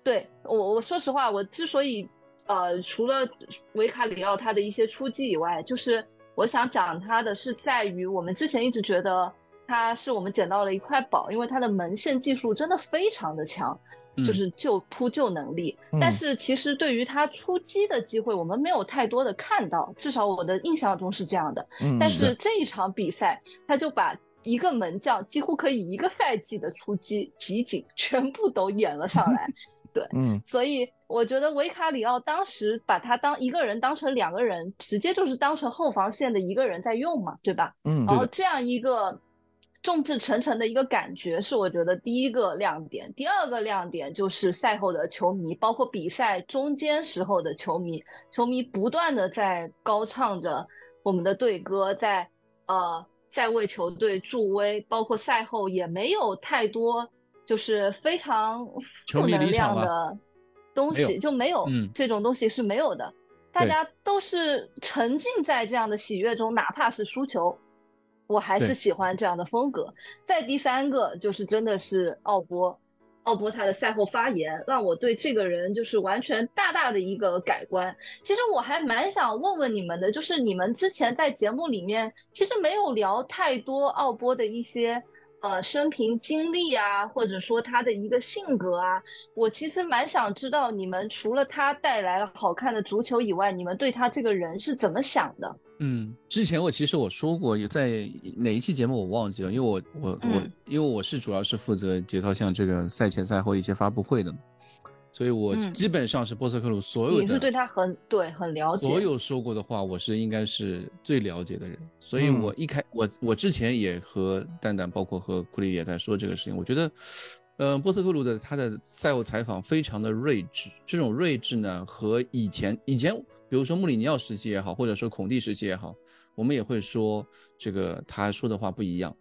对我我说实话，我之所以。呃，除了维卡里奥他的一些出击以外，就是我想讲他的是在于我们之前一直觉得他是我们捡到了一块宝，因为他的门线技术真的非常的强，就是救扑救能力、嗯、但是其实对于他出击的机会我们没有太多的看到，至少我的印象中是这样的、嗯、但是这一场比赛他就把一个门将几乎可以一个赛季的出击集锦全部都演了上来对，嗯，所以我觉得维卡里奥当时把他当一个人当成两个人，直接就是当成后防线的一个人在用嘛，对吧？嗯，然后这样一个众志成城的一个感觉是我觉得第一个亮点。第二个亮点就是赛后的球迷，包括比赛中间时候的球迷，球迷不断的在高唱着我们的队歌，在呃在为球队助威，包括赛后也没有太多就是非常负能量的东西，就没有、嗯、这种东西是没有的，大家都是沉浸在这样的喜悦中，哪怕是输球我还是喜欢这样的风格。再第三个就是真的是奥博奥博他的赛后发言让我对这个人就是完全大大的一个改观。其实我还蛮想问问你们的，就是你们之前在节目里面其实没有聊太多奥博的一些呃，生平经历啊，或者说他的一个性格啊，我其实蛮想知道你们除了他带来了好看的足球以外，你们对他这个人是怎么想的？嗯，之前我其实我说过，在哪一期节目我忘记了，因为我我、嗯、我，因为我是主要是负责节操像这个赛前赛后一些发布会的，所以我基本上是波斯克鲁所有的、嗯、你是对他很对很了解，所有说过的话我是应该是最了解的人，所以我一开、嗯、我我之前也和蛋蛋包括和库里也在说这个事情，我觉得呃，波斯克鲁的他的赛后采访非常的睿智，这种睿智呢和以前以前比如说穆里尼奥时期也好，或者说孔蒂时期也好，我们也会说这个他说的话不一样，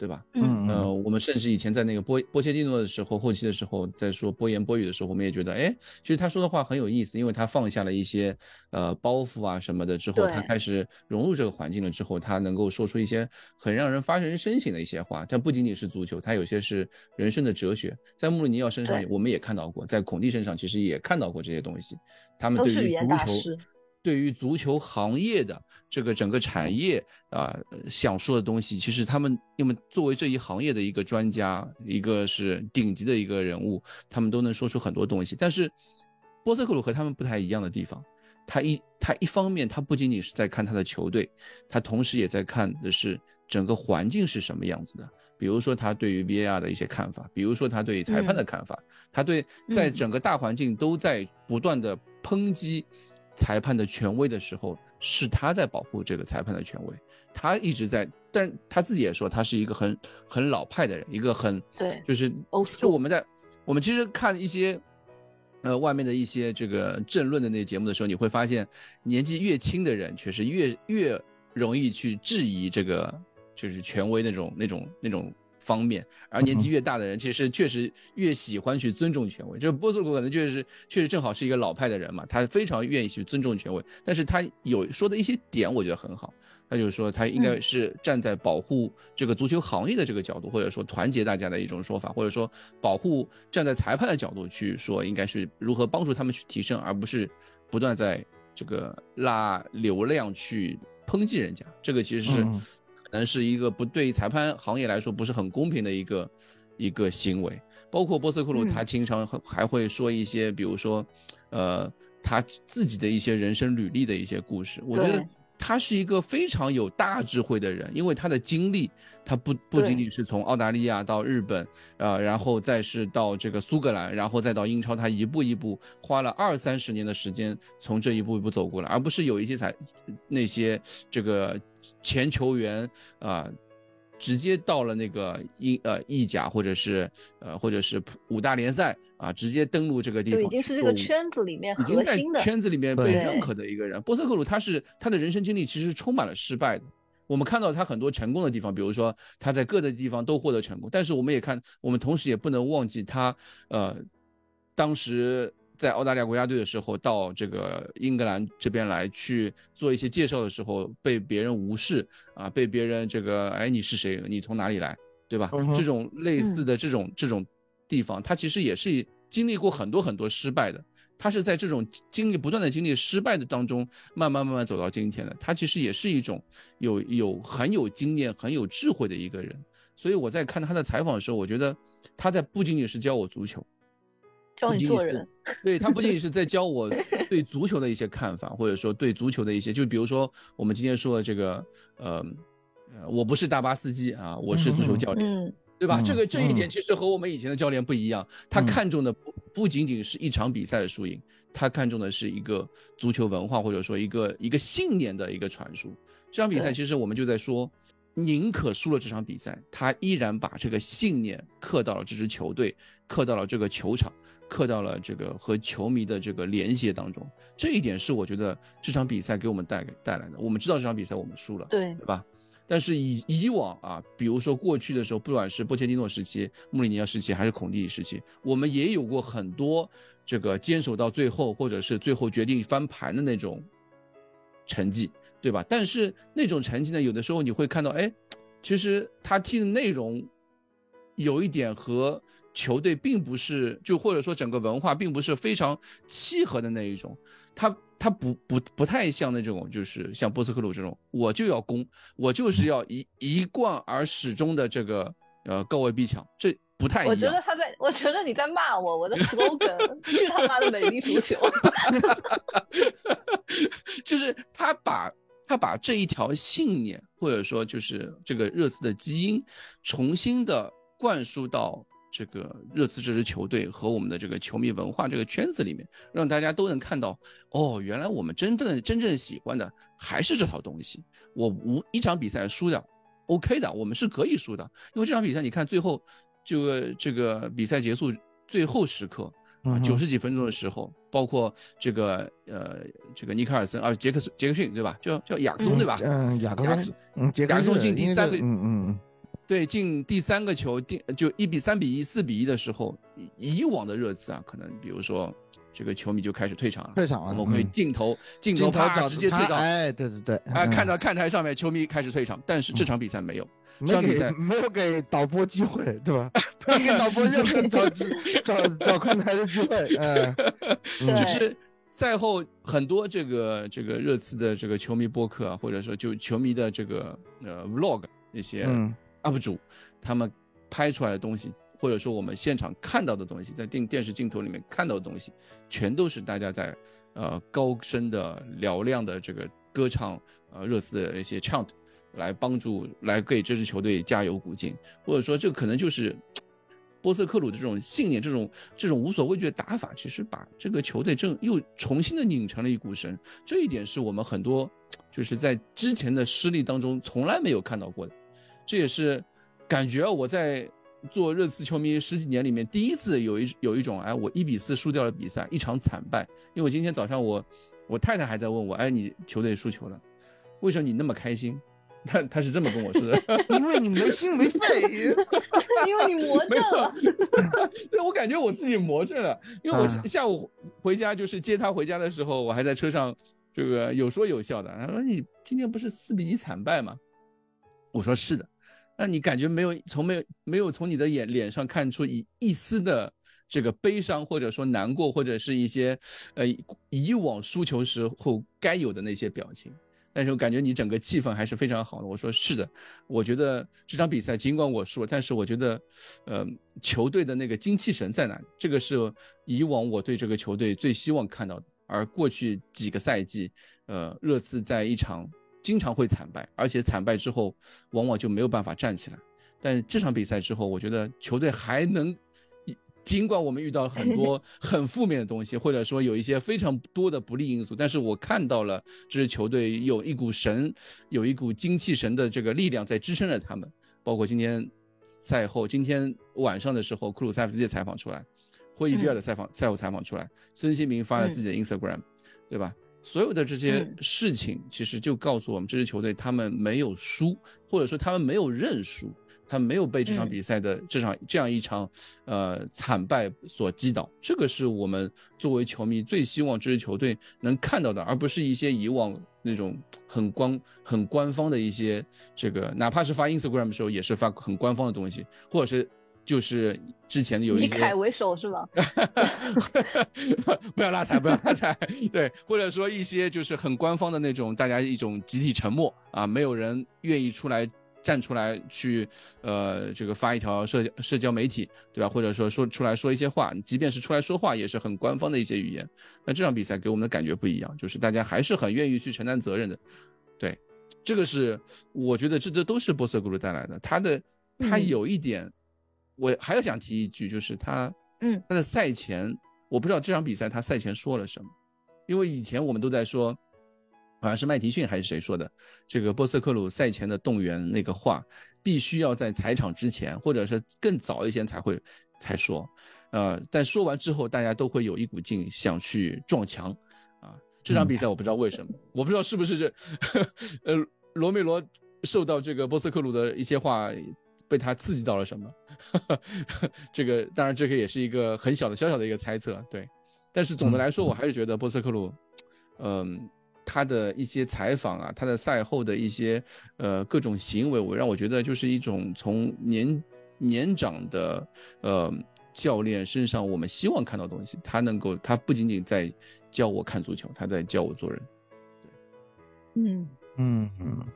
对吧？嗯，呃，我们甚至以前在那个波波切蒂诺的时候，后期的时候，在说波言波语的时候，我们也觉得，哎，其实他说的话很有意思，因为他放下了一些呃包袱啊什么的之后，他开始融入这个环境了之后，他能够说出一些很让人发人深省的一些话。但不仅仅是足球，他有些是人生的哲学。在穆里尼奥身上，我们也看到过，在孔蒂身上，其实也看到过这些东西。他们对于足球。对于足球行业的这个整个产业啊、呃，想说的东西，其实他们因为作为这一行业的一个专家，一个是顶级的一个人物，他们都能说出很多东西。但是波塞克鲁和他们不太一样的地方，他一他一方面他不仅仅是在看他的球队，他同时也在看的是整个环境是什么样子的。比如说他对于 V A R 的一些看法，比如说他对裁判的看法，嗯、他对在整个大环境都在不断的抨击。裁判的权威的时候，是他在保护这个裁判的权威，他一直在，但是他自己也说他是一个很很老派的人，一个很对，就是就我们在我们其实看一些呃外面的一些这个政论的那些节目的时候，你会发现年纪越轻的人确实越越容易去质疑这个就是权威那种那种那种方面，而年纪越大的人其实确实越喜欢去尊重权威。这波索鲁可能确实确实正好是一个老派的人嘛，他非常愿意去尊重权威，但是他有说的一些点我觉得很好，他就是说他应该是站在保护这个足球行业的这个角度，或者说团结大家的一种说法，或者说保护站在裁判的角度去说应该是如何帮助他们去提升，而不是不断在这个拉流量去抨击人家。这个其实是、嗯可能是一个不对裁判行业来说不是很公平的一个一个行为。包括波塞克鲁他经常还会说一些、嗯、比如说呃他自己的一些人生履历的一些故事。我觉得他是一个非常有大智慧的人，因为他的经历他不不仅仅是从澳大利亚到日本呃然后再是到这个苏格兰，然后再到英超，他一步一步花了二三十年的时间从这一步一步走过来，而不是有一些才那些这个前球员啊、呃，直接到了那个意呃意甲或者是呃或者是五大联赛啊、呃，直接登陆这个地方，已经是这个圈子里面核心的，已经在圈子里面被认可的一个人。波塞克鲁他是他的人生经历其实充满了失败的。我们看到他很多成功的地方，比如说他在各个地方都获得成功，但是我们也看，我们同时也不能忘记他呃当时。在澳大利亚国家队的时候，到这个英格兰这边来去做一些介绍的时候，被别人无视啊，被别人这个，哎，你是谁？你从哪里来？对吧？ Uh-huh. 这种类似的这种这种地方，他其实也是经历过很多很多失败的。他是在这种经历不断的经历失败的当中，慢慢慢慢走到今天的。他其实也是一种有有很有经验、很有智慧的一个人。所以我在看他的采访的时候，我觉得他在不仅仅是教我足球。教你做人，对，他不仅仅是在教我对足球的一些看法，或者说对足球的一些，就比如说我们今天说的这个，呃，我不是大巴司机啊，我是足球教练，嗯嗯、对吧？嗯、这个这一点其实和我们以前的教练不一样，嗯、他看重的不不仅仅是一场比赛的输赢，他看重的是一个足球文化，或者说一个一个信念的一个传输。这场比赛其实我们就在说。宁可输了这场比赛，他依然把这个信念刻到了这支球队，刻到了这个球场，刻到了这个和球迷的这个联系当中。这一点是我觉得这场比赛给我们带带来的。我们知道这场比赛我们输了，对对吧？但是以以往啊，比如说过去的时候，不管是波切蒂诺时期、穆里尼奥时期，还是孔蒂时期，我们也有过很多这个坚守到最后，或者是最后决定翻盘的那种成绩。对吧？但是那种成绩呢，有的时候你会看到，哎，其实他踢的内容有一点和球队并不是，就或者说整个文化并不是非常契合的那一种。他他不不不太像那种，就是像波斯克鲁这种，我就要攻，我就是要一一贯而始终的这个呃高位逼抢，这不太一样。我觉得他在，我觉得你在骂我，我的 slogan 是他妈的美丽足球，就是他把。他把这一条信念，或者说就是这个热刺的基因，重新的灌输到这个热刺这支球队和我们的这个球迷文化这个圈子里面，让大家都能看到，哦，原来我们真正真正喜欢的还是这套东西。我无一场比赛输的 ，OK 的，我们是可以输的，因为这场比赛你看最后这个这个比赛结束最后时刻。啊，九十几分钟的时候，包括这个呃，这个尼克尔森啊，杰克杰克逊对吧？叫叫雅克松对吧？嗯，雅克松，嗯，杰克逊进第三个，嗯嗯，对，进第三个球定就一比三比一、四比一的时候，以往的热刺啊，可能比如说这个球迷就开始退场了，退场了，我们会镜头、嗯、镜头啪直接退到，哎，对对对，啊、嗯，看到看台上面球迷开始退场，但是这场比赛没有。嗯没给没有给导播机会，对吧？没给导播任何找找找看台的机会，嗯，就是赛后很多这个这个热刺的这个球迷播客啊，或者说就球迷的这个呃 vlog 那些 up 主，他们拍出来的东西，或者说我们现场看到的东西，在电电视镜头里面看到的东西，全都是大家在呃高声的嘹亮的这个歌唱呃热刺的一些 chant。来帮助来给这支球队加油鼓劲，或者说这可能就是波瑟克鲁的这种信念，这种这种无所畏惧的打法，其实把这个球队正又重新的拧成了一股绳。这一点是我们很多就是在之前的失利当中从来没有看到过的，这也是感觉我在做热刺球迷十几年里面第一次有一有一种哎，我一比四输掉了比赛，一场惨败。因为我今天早上我我太太还在问我，哎，你球队输球了，为什么你那么开心？他他是这么跟我说的，因为你没心没肺，因为你魔怔了。对，我感觉我自己魔怔了，因为我下午回家就是接他回家的时候，我还在车上，这个有说有笑的。他说：“你今天不是四比一惨败吗？”我说：“是的。”那你感觉没有从没有没有从你的眼脸上看出一一丝的这个悲伤，或者说难过，或者是一些呃以往输球时候该有的那些表情。但是我感觉你整个气氛还是非常好的。我说是的，我觉得这场比赛尽管我输了，但是我觉得呃，球队的那个精气神在哪里，这个是以往我对这个球队最希望看到的。而过去几个赛季呃，热刺在一场经常会惨败，而且惨败之后往往就没有办法站起来。但是这场比赛之后，我觉得球队还能，尽管我们遇到了很多很负面的东西，或者说有一些非常多的不利因素，但是我看到了这支球队有一股神，有一股精气神的这个力量在支撑着他们。包括今天赛后，今天晚上的时候，库鲁塞夫斯基采访出来，霍伊比尔的采访赛后采访出来，孙兴民发了自己的 Instagram，、嗯、对吧？所有的这些事情其实就告诉我们，这支球队他们没有输，或者说他们没有认输。他没有被这场比赛的这场这样一场呃惨败所击倒，这个是我们作为球迷最希望这支球队能看到的，而不是一些以往那种很官很官方的一些这个，哪怕是发 Instagram 的时候也是发很官方的东西，或者是就是之前有一些以凯为首是吧？不要拉踩，不要拉踩，对，或者说一些就是很官方的那种，大家一种集体沉默啊，没有人愿意出来。站出来去呃这个发一条社社交媒体，对吧？或者说说出来说一些话，即便是出来说话也是很官方的一些语言。那这场比赛给我们的感觉不一样，就是大家还是很愿意去承担责任的。对，这个是我觉得这这都是波瑟格鲁带来的。他的他有一点、嗯、我还要想提一句，就是他嗯他的赛前，我不知道这场比赛他赛前说了什么，因为以前我们都在说，好像是麦迪逊还是谁说的，这个波瑟克鲁赛前的动员那个话必须要在踩场之前或者是更早一些才会才说，呃，但说完之后大家都会有一股劲想去撞墙啊。这场比赛我不知道为什么、嗯、我不知道是不是这呃罗梅罗受到这个波瑟克鲁的一些话被他刺激到了什么这个当然这个也是一个很小的小小的一个猜测，对，但是总的来说我还是觉得波瑟克鲁嗯、呃他的一些采访啊，他的赛后的一些呃各种行为，我让我觉得就是一种从年年长的呃教练身上我们希望看到的东西。他能够，他不仅仅在教我看足球，他在教我做人。对，嗯嗯嗯。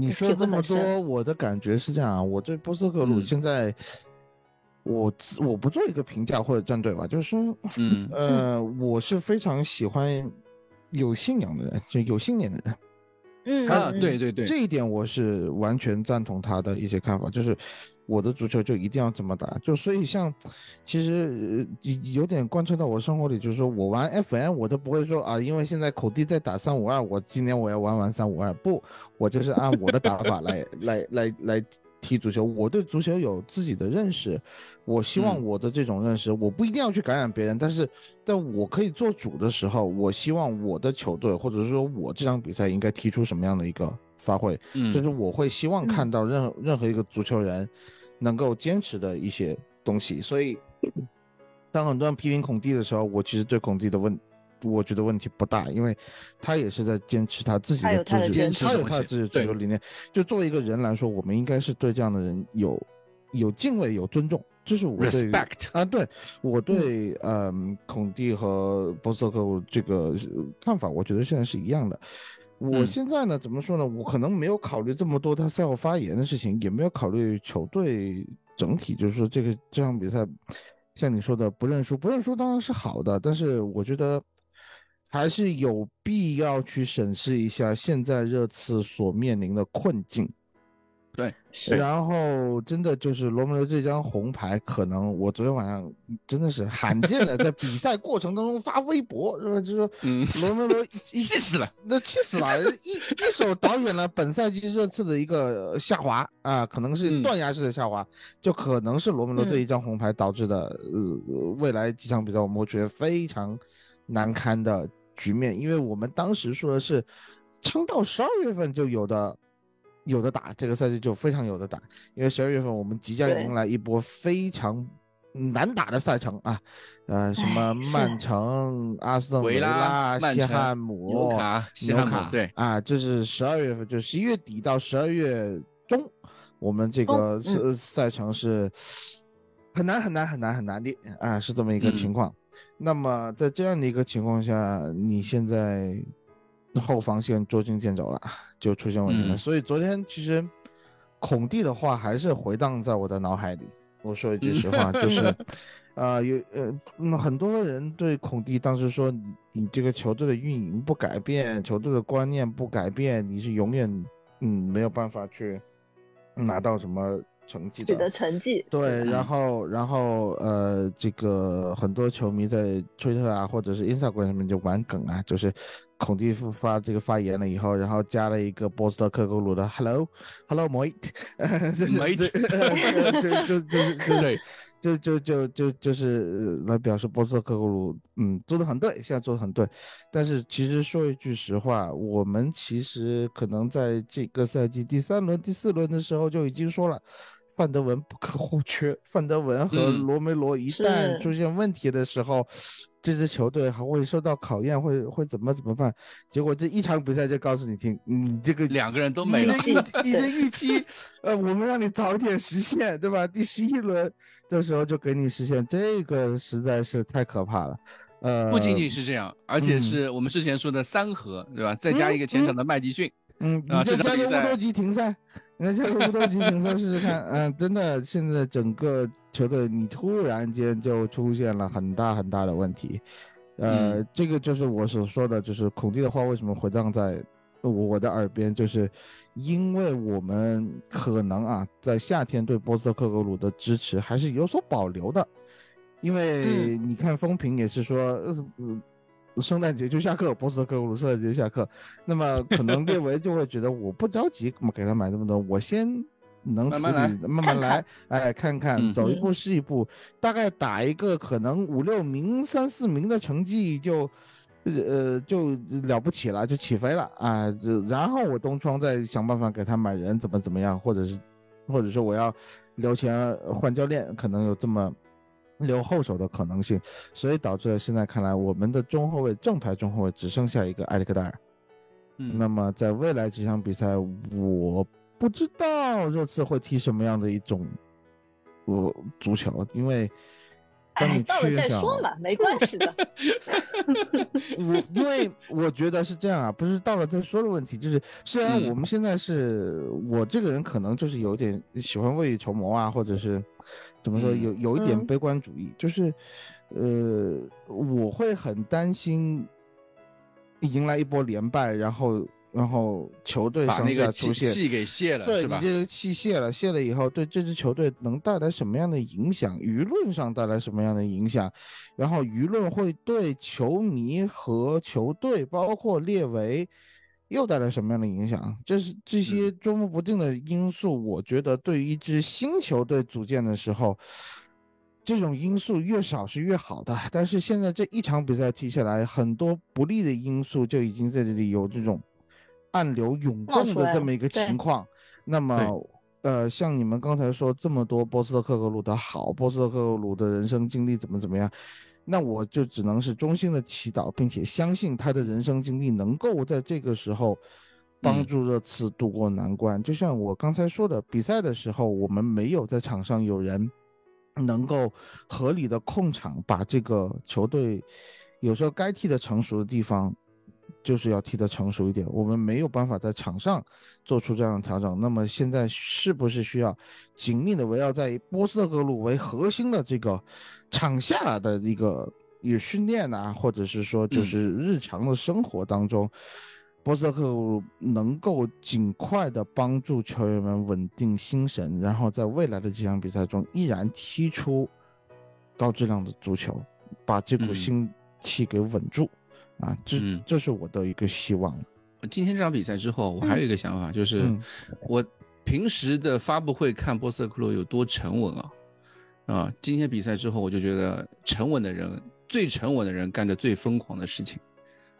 你说这么多，我的感觉是这样啊，我对波瑟克鲁现在。嗯我我不做一个评价或者站队吧，就是说，嗯呃，我是非常喜欢。有信仰的人，就有信念的人，嗯啊，对对对，这一点我是完全赞同他的一些看法，就是我的足球就一定要这么打，就所以像其实、呃、有点贯彻到我生活里，就是说我玩 F M 我都不会说啊，因为现在口地在打三五二，我今年我要玩玩三五二，不，我就是按我的打法来来来来踢足球。我对足球有自己的认识，我希望我的这种认识、嗯、我不一定要去感染别人，但是但我可以做主的时候，我希望我的球队或者说我这场比赛应该踢出什么样的一个发挥，嗯，就是我会希望看到任何任何一个足球人能够坚持的一些东西。所以当很多人批评孔蒂的时候，我其实对孔蒂的问我觉得问题不大，因为他也是在坚持他自己的足球，他有他的自己的足球理念。就作为一个人来说，我们应该是对这样的人有有敬畏有尊重，这是我对 respect 啊，对我对嗯、呃、孔蒂和波斯特克这个看法，我觉得现在是一样的。我现在呢，怎么说呢？我可能没有考虑这么多他赛后发言的事情，也没有考虑球队整体，就是说这个这场比赛，像你说的不认输，不认输当然是好的，但是我觉得还是有必要去审视一下现在热刺所面临的困境。对，然后真的就是罗梅罗这张红牌，可能我昨天晚上真的是罕见的在比赛过程当中发微博，是吧？就是说罗梅罗气死了，那气死了，一一手导演了本赛季热刺的一个下滑啊、呃，可能是断崖式的下滑，嗯、就可能是罗梅罗这一张红牌导致的、嗯呃。未来几场比赛我们觉得非常难堪的局面，因为我们当时说的是撑到十二月份就有的。有的打，这个赛季就非常有的打，因为十二月份我们即将迎来一波非常难打的赛程啊，呃，什么曼城、阿斯顿维拉、西汉姆、纽卡、西汉姆，对啊，这是十二月份，就十一月底到十二月中，我们这个赛程是很难很难很难很难的啊，是这么一个情况。嗯、那么在这样的一个情况下，你现在后防线捉襟见肘了，就出现问题了、嗯、所以昨天其实孔蒂的话还是回荡在我的脑海里，我说一句实话、嗯、就是呃有呃、嗯、很多人对孔蒂当时说 你, 你这个球队的运营不改变，球队的观念不改变，你是永远嗯没有办法去拿到什么成绩的，取得成绩，对，然后然后呃这个很多球迷在推特啊或者是 Instagram 上面就玩梗啊，就是孔蒂复发这个发言了以后，然后加了一个波斯特克格鲁的 hello hello mate mate 就就就就就就就就就是来表示波斯特克格鲁嗯做得很对，现在做得很对。但是其实说一句实话，我们其实可能在这个赛季第三轮第四轮的时候就已经说了，范德文不可或缺，范德文和罗梅罗一旦出现问题的时候、嗯这支球队还会受到考验，会会怎么怎么办？结果这一场比赛就告诉你听，你、嗯、这个两个人都没了，你的预期，呃，我们让你早点实现，对吧？第十一轮的时候就给你实现，这个实在是太可怕了。呃，不仅仅是这样，而且是我们之前说的三和，嗯、对吧？再加一个前场的麦迪逊，嗯，啊、嗯，这场比赛乌多吉停赛，人家乌多吉停赛试试看，嗯、呃，真的，现在整个。球队你突然间就出现了很大很大的问题，呃、嗯、这个就是我所说的，就是孔蒂的话为什么回荡在我的耳边，就是因为我们可能啊在夏天对波斯特克格鲁的支持还是有所保留的，因为你看风评也是说、嗯呃圣诞节就下课，波斯特克格鲁圣诞节下课，那么可能列维就会觉得我不着急给他买这么多，我先能慢慢来，慢慢来，哎，看看、嗯、走一步是一步，大概打一个可能五六名、三四名的成绩就，呃，就了不起了，就起飞了啊、呃！然后我东窗再想办法给他买人，怎么怎么样，或者是，或者说我要留钱换教练，可能有这么留后手的可能性，所以导致了现在看来，我们的中后卫正牌中后卫只剩下一个埃里克戴尔。嗯，那么在未来几场比赛，我。不知道热刺会踢什么样的一种呃足球，因为当你到了再说嘛，没关系的。我因为我觉得是这样啊，不是到了再说的问题，就是虽然我们现在是、嗯、我这个人可能就是有点喜欢未雨绸缪啊，或者是怎么说有有一点悲观主义，嗯、就是呃我会很担心迎来一波连败，然后。然后球队上下出现把那个气给泄了，对，是吧？你这个气泄了，泄了以后对这支球队能带来什么样的影响？舆论上带来什么样的影响？然后舆论会对球迷和球队，包括列维，又带来什么样的影响？这是这些捉摸不定的因素。我觉得对于一支新球队组建的时候，这种因素越少是越好的。但是现在这一场比赛踢下来，很多不利的因素就已经在这里有这种。暗流涌动的这么一个情况。那么呃，像你们刚才说这么多波斯特克格鲁的好，波斯特克格鲁的人生经历怎么怎么样，那我就只能是衷心的祈祷，并且相信他的人生经历能够在这个时候帮助热刺渡过难关。嗯，就像我刚才说的，比赛的时候我们没有在场上有人能够合理的控场，把这个球队有时候该踢的成熟的地方就是要踢得成熟一点，我们没有办法在场上做出这样的调整。那么现在是不是需要紧密的围绕在以波斯特格鲁为核心的这个场下的一个与训练啊，或者是说就是日常的生活当中，嗯，波斯特克格鲁能够尽快的帮助球员们稳定心神，然后在未来的几场比赛中依然踢出高质量的足球，把这股心气给稳住。嗯啊，这这是我的一个希望。嗯，今天这场比赛之后我还有一个想法，嗯，就是我平时的发布会看波斯特克格鲁有多沉稳啊，啊，今天比赛之后我就觉得沉稳的人，最沉稳的人干着最疯狂的事情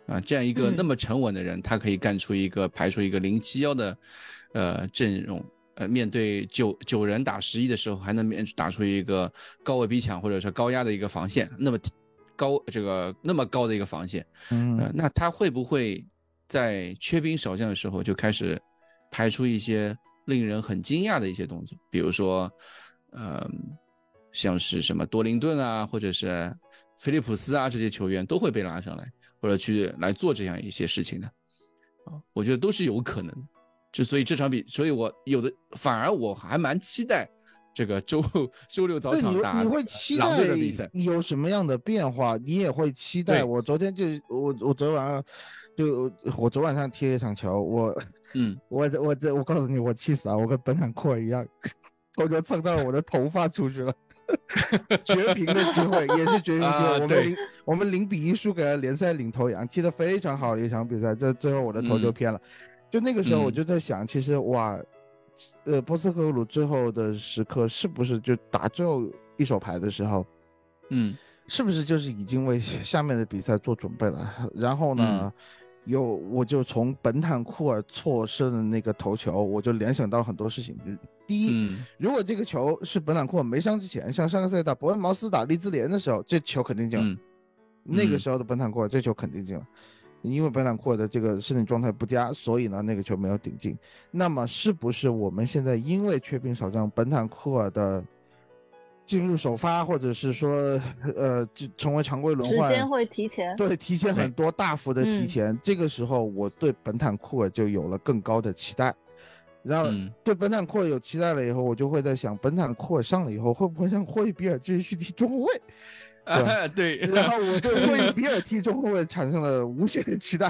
啊，这样一个那么沉稳的人，嗯，他可以干出一个排出一个零七一的呃阵容，呃面对九九人打十一的时候还能打出一个高位逼抢或者是高压的一个防线，那么高这个那么高的一个防线，嗯，呃，那他会不会在缺兵少将的时候就开始排出一些令人很惊讶的一些动作？比如说，呃，像是什么多林顿啊，或者是菲利普斯啊，这些球员都会被拉上来，或者去来做这样一些事情的。啊，我觉得都是有可能。就所以这场比，所以我有的反而我还蛮期待。这个周周六早场打，你会期待有什么样的变化？你也会期待。我昨天就我我昨晚上就我昨晚上踢了一场球，我嗯我我我我告诉你，我气死了，我跟本坦库尔一样，我就蹭到了我的头发出去了，绝平的机会也是绝平机会，啊，我们我们零比一输给了联赛领头羊，踢得非常好的一场比赛，这最后我的头就偏了，嗯，就那个时候我就在想，嗯，其实哇。呃，波斯特克格鲁最后的时刻是不是就打最后一手牌的时候，嗯，是不是就是已经为下面的比赛做准备了？然后呢，嗯，有我就从本坦库尔错失的那个头球，我就联想到很多事情。第一，嗯，如果这个球是本坦库尔没伤之前，像上个赛季打伯恩茅斯打利兹联的时候，这球肯定进了，嗯，那个时候的本坦库尔这球肯定进了。因为本坦库尔的这个身体状态不佳，所以呢那个球没有顶进。那么是不是我们现在因为缺兵少将，本坦库尔的进入首发或者是说呃成为常规轮换时间会提前，对，提前很多，大幅的提前，嗯，这个时候我对本坦库尔就有了更高的期待。然后对本坦库尔有期待了以后，我就会在想本坦库尔上了以后会不会像霍伊比尔继续去踢中后卫。对，啊，对，然后我对霍伊比尔踢中后卫产生了无限的期待，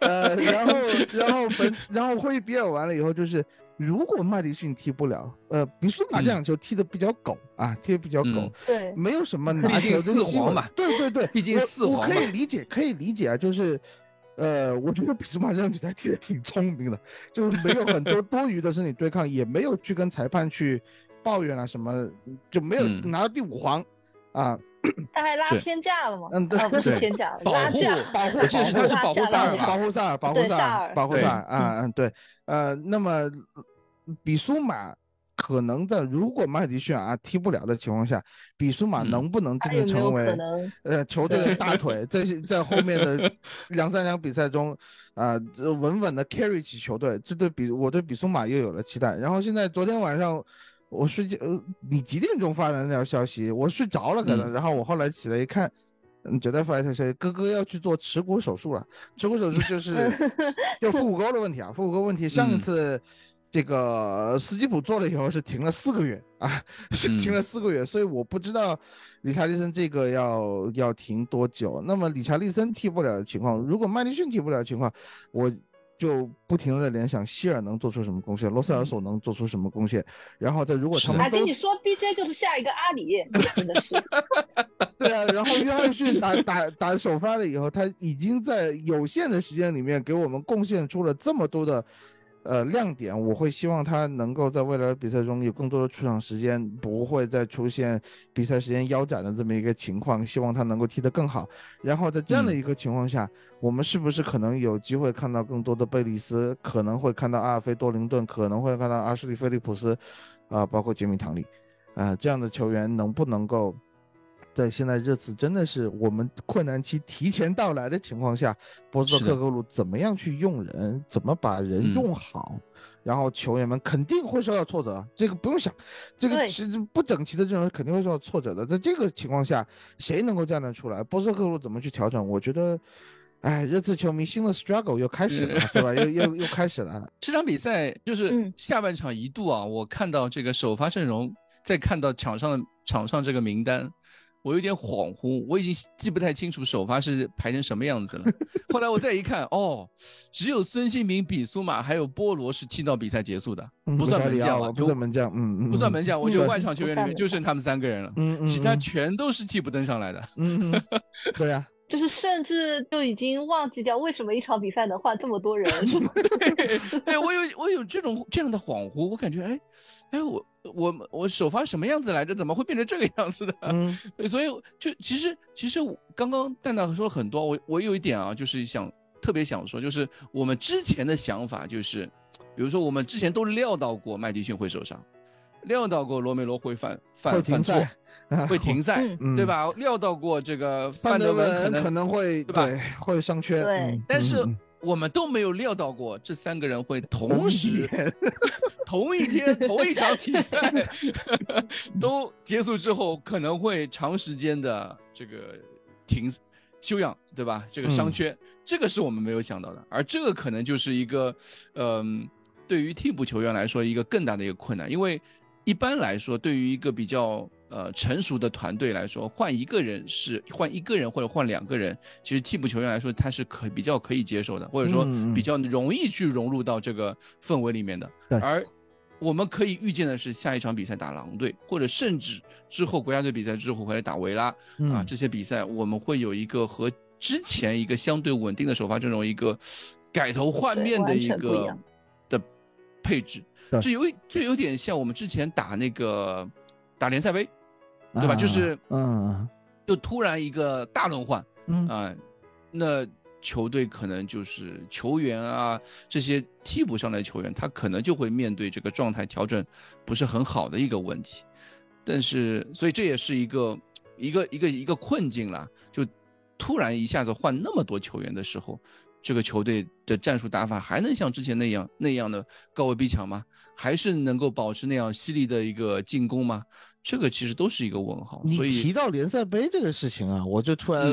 呃，然后然后本然后霍伊比尔完了以后，就是如果麦迪逊踢不了，呃，比苏马这场球踢得比较狗，嗯，啊，踢得比较狗，嗯，对，没有什么拿球的四黄嘛，对对对，毕竟四黄，我可以理解，可以理解啊，就是。呃，我觉得比苏马这场比赛踢得挺聪明的，就是没有很多多余的身体对抗，也没有去跟裁判去抱怨啊什么，就没有拿到第五黄，嗯，啊。他还拉偏架了吗？嗯，对，不是偏架，保护保护，其实他是保护萨尔，保护萨尔，保护萨尔，保护萨尔啊，嗯，对，呃，那么比苏马可能在如果麦迪逊啊踢不了的情况下，比苏马能不能真的成为，嗯，呃球队的大腿，在在后面的两三场比赛中，啊，呃，稳稳的 carry 起球队，这对比我对比苏马又有了期待。然后现在昨天晚上我睡觉，呃，你几点钟发的那条消息？我睡着了可能，嗯，然后我后来起来一看。嗯，绝对发一条消息，哥哥要去做耻骨手术了。耻骨手术就是要腹股沟的问题啊，腹股沟问题。上一次这个斯基普做了以后是停了四个月啊，是停了四个月，嗯，所以我不知道理查利森这个要要停多久。那么理查利森踢不了的情况，如果麦迪逊踢不了的情况，我就不停的在联想希尔能做出什么贡献，罗塞尔索能做出什么贡献，然后在如果他们都，跟你说 B J 就是下一个阿里，真的是。对啊，然后约翰逊打打打首发了以后，他已经在有限的时间里面给我们贡献出了这么多的呃亮点，我会希望他能够在未来的比赛中有更多的出场时间，不会再出现比赛时间腰斩的这么一个情况，希望他能够踢得更好。然后在这样的一个情况下、嗯、我们是不是可能有机会看到更多的贝利斯，可能会看到阿尔菲多林顿，可能会看到阿什利菲利普斯啊、呃，包括杰米唐利啊、呃，这样的球员能不能够在现在热刺真的是我们困难期提前到来的情况下，波斯特克鲁怎么样去用人，怎么把人用好、嗯、然后球员们肯定会受到挫折，这个不用想，这个不整齐的阵容肯定会受到挫折的。在这个情况下谁能够站得出来，波斯特克鲁怎么去调整，我觉得哎，热刺球迷新的 struggle 又开始了，对吧？又又又开始了。这场比赛就是下半场一度啊、嗯、我看到这个首发阵容，再看到场上的场上这个名单，我有点恍惚，我已经记不太清楚首发是排成什么样子了。后来我再一看，哦，只有孙兴民、比苏马还有波罗是踢到比赛结束的，不算门将了，不算门将，嗯嗯，不算门将。我觉得外场球员里面就剩他们三个人了，嗯嗯，其他全都是替补登上来的。嗯，对啊。就是甚至就已经忘记掉为什么一场比赛能换这么多人。对, 对，我有我有这种这样的恍惚，我感觉哎哎我我我首发什么样子来着？怎么会变成这个样子的？嗯，所以就其实其实我刚刚蛋蛋说了很多，我我有一点啊，就是想特别想说，就是我们之前的想法就是，比如说我们之前都料到过麦迪逊会受伤，料到过罗梅罗会犯犯犯错。会停赛、嗯、对吧？料到过这个范德文可能, 可能会对吧，对，会上缺，对、嗯、但是我们都没有料到过这三个人会同时同一天同一场比赛都结束之后可能会长时间的这个停休养，对吧？这个伤缺、嗯、这个是我们没有想到的，而这个可能就是一个嗯、呃，对于替补球员来说一个更大的一个困难，因为一般来说对于一个比较呃，成熟的团队来说，换一个人是换一个人或者换两个人，其实替补球员来说他是可比较可以接受的，或者说比较容易去融入到这个氛围里面的、嗯、而我们可以预见的是下一场比赛打狼队，或者甚至之后国家队比赛之后回来打维拉、嗯、啊，这些比赛我们会有一个和之前一个相对稳定的首发阵容一个改头换面的一个的配置，这有这有点像我们之前打那个打联赛杯，对吧？就是，嗯，就突然一个大轮换，嗯啊，那球队可能就是球员啊，这些替补上来的球员，他可能就会面对这个状态调整不是很好的一个问题。但是，所以这也是一个一个一个一个困境了。就突然一下子换那么多球员的时候，这个球队的战术打法还能像之前那样那样的高位逼抢吗？还是能够保持那样犀利的一个进攻吗？这个其实都是一个问号。所以你提到联赛杯这个事情啊，我就突然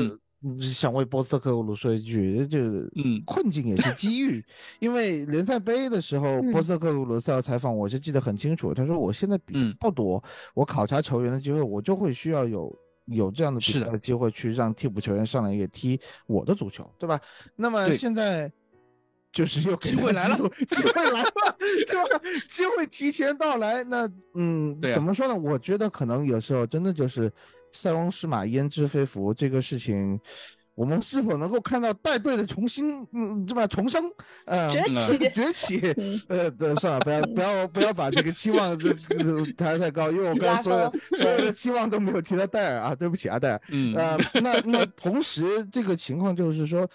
想为波斯特克鲁说一句，就、嗯、困境也是机遇。因为联赛杯的时候，波斯特克鲁赛后采访，我是记得很清楚，他说我现在比赛不多、嗯，我考察球员的机会，我就会需要有。有这样的比赛的机会去让替补球员上来也踢我的足球，对吧？那么现在就是又给机会来了，机会来了，对吧？机会提前到来，那嗯、啊，怎么说呢？我觉得可能有时候真的就是塞翁失马焉知非福这个事情。我们是否能够看到带队的重新，嗯，对吧？重生，呃，崛起，崛起，呃，对，算了，不要，不要，不要把这个期望抬得太高，因为我刚才说的所有的期望都没有提到戴尔啊，对不起啊，戴尔，嗯，呃，那那同时这个情况就是说，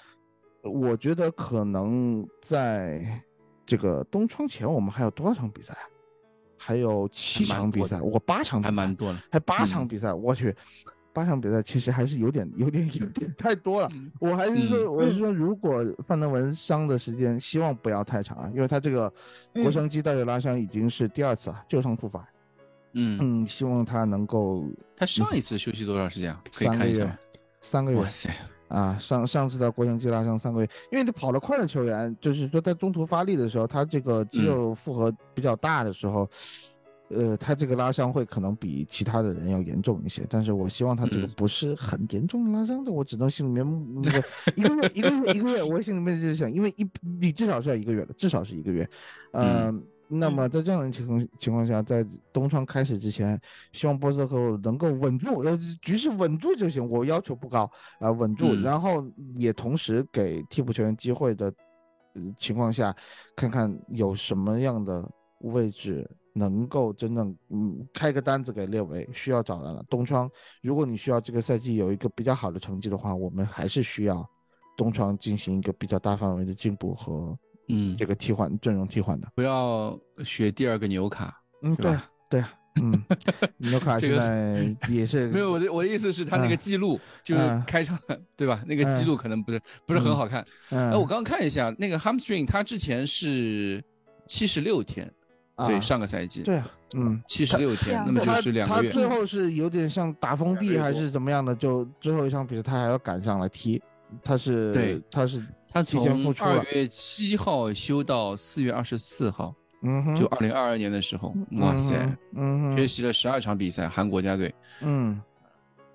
我觉得可能在这个冬窗前，我们还有多少场比赛啊？还有七场比赛，我八场比赛，还蛮多了，还八场比赛，嗯、我去。八场比赛其实还是有点有点有点太多了，我还是说我是说如果范德文伤的时间希望不要太长啊，因为他这个腘绳肌带着拉伤已经是第二次啊，旧伤复发，嗯嗯，希望他能够。他上一次休息多长时间啊？可以看一下，三个月。哇塞啊，上上次的腘绳肌拉伤三个月，因为他跑得快的球员，就是说他中途发力的时候，他这个肌肉负荷比较大的时候。嗯呃，他这个拉伤会可能比其他的人要严重一些，但是我希望他这个不是很严重的拉伤，嗯、我只能心里面那个一个月一个月一个月，我心里面就是想，因为一你至少是要一个月的，至少是一个月，呃、嗯，那么在这样的情况情况下，在冬窗开始之前，希望波斯特克鲁能够稳住，呃，局势稳住就行，我要求不高啊、呃，稳住、嗯，然后也同时给替补球员机会的情况下，看看有什么样的位置能够真正嗯开个单子给列维，需要找人了。东窗，如果你需要这个赛季有一个比较好的成绩的话，我们还是需要东窗进行一个比较大范围的进步和嗯这个替换、嗯、阵容替换的。不要学第二个纽卡。嗯，对啊，对啊。嗯，纽卡现在也是、这个、没有我的我的意思是他那个记录、嗯、就是开场、嗯、对吧？那个记录可能不是、嗯、不是很好看。嗯，我刚刚看一下那个 hamstring， 他之前是七十六天。对，上个赛季、啊、对啊，嗯，七十六天，那么就是两个月。他最后是有点像打封闭还是怎么样的，就最后一场比赛他还要赶上来踢，他是对，他是他从二月七号休到四月二十四号，嗯，就二零二二年的时候，嗯、哇塞，嗯，缺席了十二场比赛，韩国家队，嗯，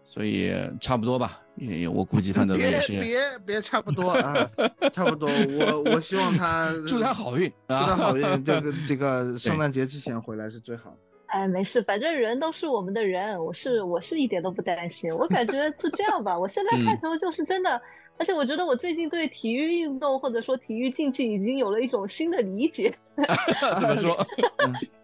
所以差不多吧，也我估计范德文也是别别别差不多啊，差不多，我我希望他祝他好运，祝他好运，这个这个圣诞节之前回来是最好的。哎，没事，反正人都是我们的人，我是我是一点都不担心，我感觉就这样吧。我现在看球就是真的、嗯，而且我觉得我最近对体育运动或者说体育竞技已经有了一种新的理解。怎么说？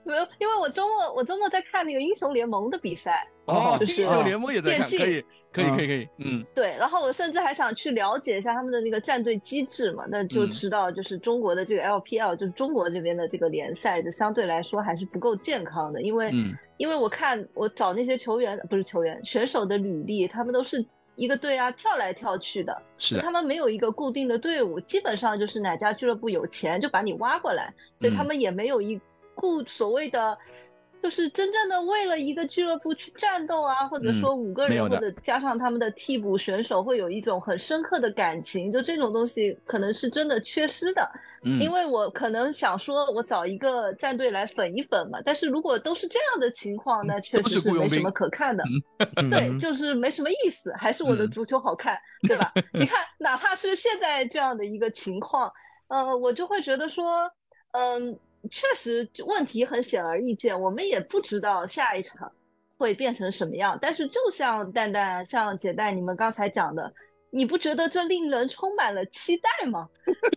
没有，因为我周末我周末在看那个英雄联盟的比赛。哦，就是、英雄联盟也在看，可以可以可以可以，嗯，对。然后我甚至还想去了解一下他们的那个战队机制嘛，那就知道就是中国的这个 L P L，、嗯、就是中国这边的这个联赛，就相对来说还是不够健康的，因为。因为、嗯、因为我看我找那些球员不是球员选手的履历，他们都是一个队啊跳来跳去的，是的，他们没有一个固定的队伍，基本上就是哪家俱乐部有钱就把你挖过来，所以他们也没有一固所谓的、嗯、就是真正的为了一个俱乐部去战斗啊，或者说五个人、嗯、或者加上他们的替补选手会有一种很深刻的感情，就这种东西可能是真的缺失的。因为我可能想说我找一个战队来粉一粉嘛，但是如果都是这样的情况呢，确实是没什么可看的、嗯、对，就是没什么意思，还是我的足球好看、嗯、对吧？你看哪怕是现在这样的一个情况，呃，我就会觉得说嗯、呃，确实问题很显而易见，我们也不知道下一场会变成什么样，但是就像蛋蛋像姐蛋你们刚才讲的，你不觉得这令人充满了期待吗？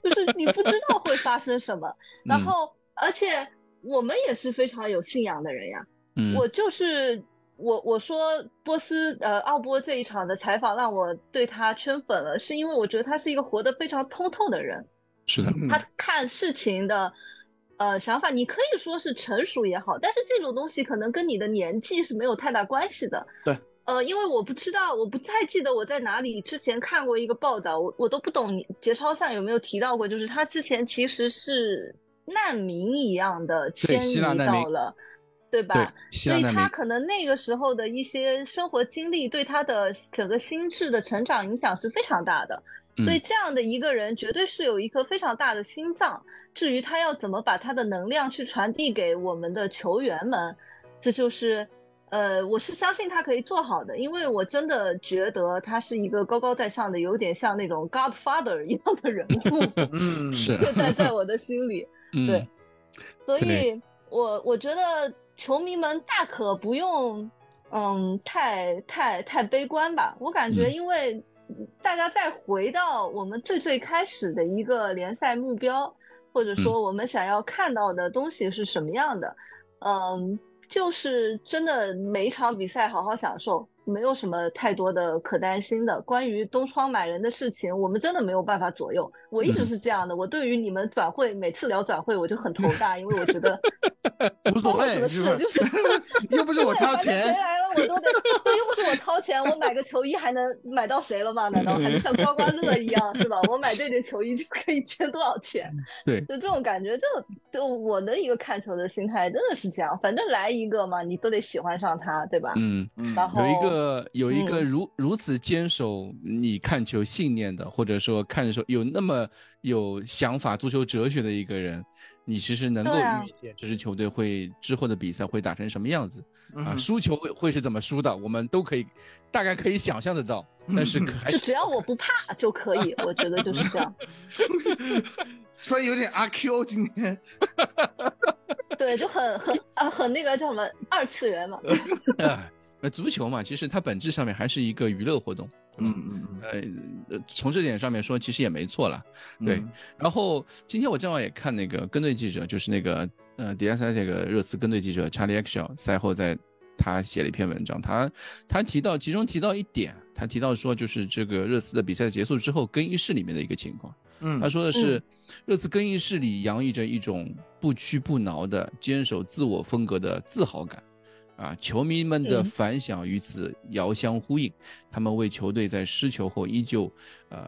就是你不知道会发生什么，然后而且我们也是非常有信仰的人呀。嗯、我就是我我说波斯呃奥波这一场的采访让我对他圈粉了，是因为我觉得他是一个活得非常通透的人。是的，他看事情的呃想法，你可以说是成熟也好，但是这种东西可能跟你的年纪是没有太大关系的。对。呃，因为我不知道，我不太记得我在哪里之前看过一个报道，我我都不懂节操上有没有提到过，就是他之前其实是难民一样的迁移到了， 对, 对吧对？所以他可能那个时候的一些生活经历对他的整个心智的成长影响是非常大的。所以这样的一个人绝对是有一颗非常大的心脏，至于他要怎么把他的能量去传递给我们的球员们，这就是。呃，我是相信他可以做好的，因为我真的觉得他是一个高高在上的，有点像那种 Godfather 一样的人物。嗯，是，就在在我的心里。嗯、对，所以我我觉得球迷们大可不用，嗯，太太太悲观吧。我感觉，因为大家再回到我们最最开始的一个联赛目标，或者说我们想要看到的东西是什么样的，嗯。就是真的每一场比赛好好享受，没有什么太多的可担心的。关于东窗买人的事情，我们真的没有办法左右。我一直是这样的，我对于你们转会，每次聊转会我就很头大，因为我觉得无所谓，就是又不是我掏钱，谁来了我都得，对，又不是我掏钱，我买个球衣还能买到谁了吗？难道还是像刮刮乐一样是吧？我买这件球衣就可以捐多少钱？对，就这种感觉，就就我的一个看球的心态真的是这样，反正来一个嘛，你都得喜欢上他，对吧？嗯，然后有一个。有一个 如, 如此坚守你看球信念的，或者说看球有那么有想法足球哲学的一个人，你其实能够预见这支球队会之后的比赛会打成什么样子啊，输球会是怎么输的，我们都可以大概可以想象得到，但是还是就只要我不怕就可以，我觉得就是这样。突然有点阿 Q 今天。对，就很很、啊、很那个叫什么二次元嘛。足球嘛，其实它本质上面还是一个娱乐活动，嗯嗯嗯，呃，从这点上面说，其实也没错了，对。嗯、然后今天我正好也看那个跟队记者，就是那个呃 D S I 这个热刺跟队记者 Charlie Eckshall 赛后在他写了一篇文章，他他提到其中提到一点，他提到说就是这个热刺的比赛结束之后更衣室里面的一个情况。嗯，他说的是热刺更衣室里洋溢着一种不屈不挠的坚守自我风格的自豪感。啊，球迷们的反响与此遥相呼应，嗯、他们为球队在失球后依旧，呃，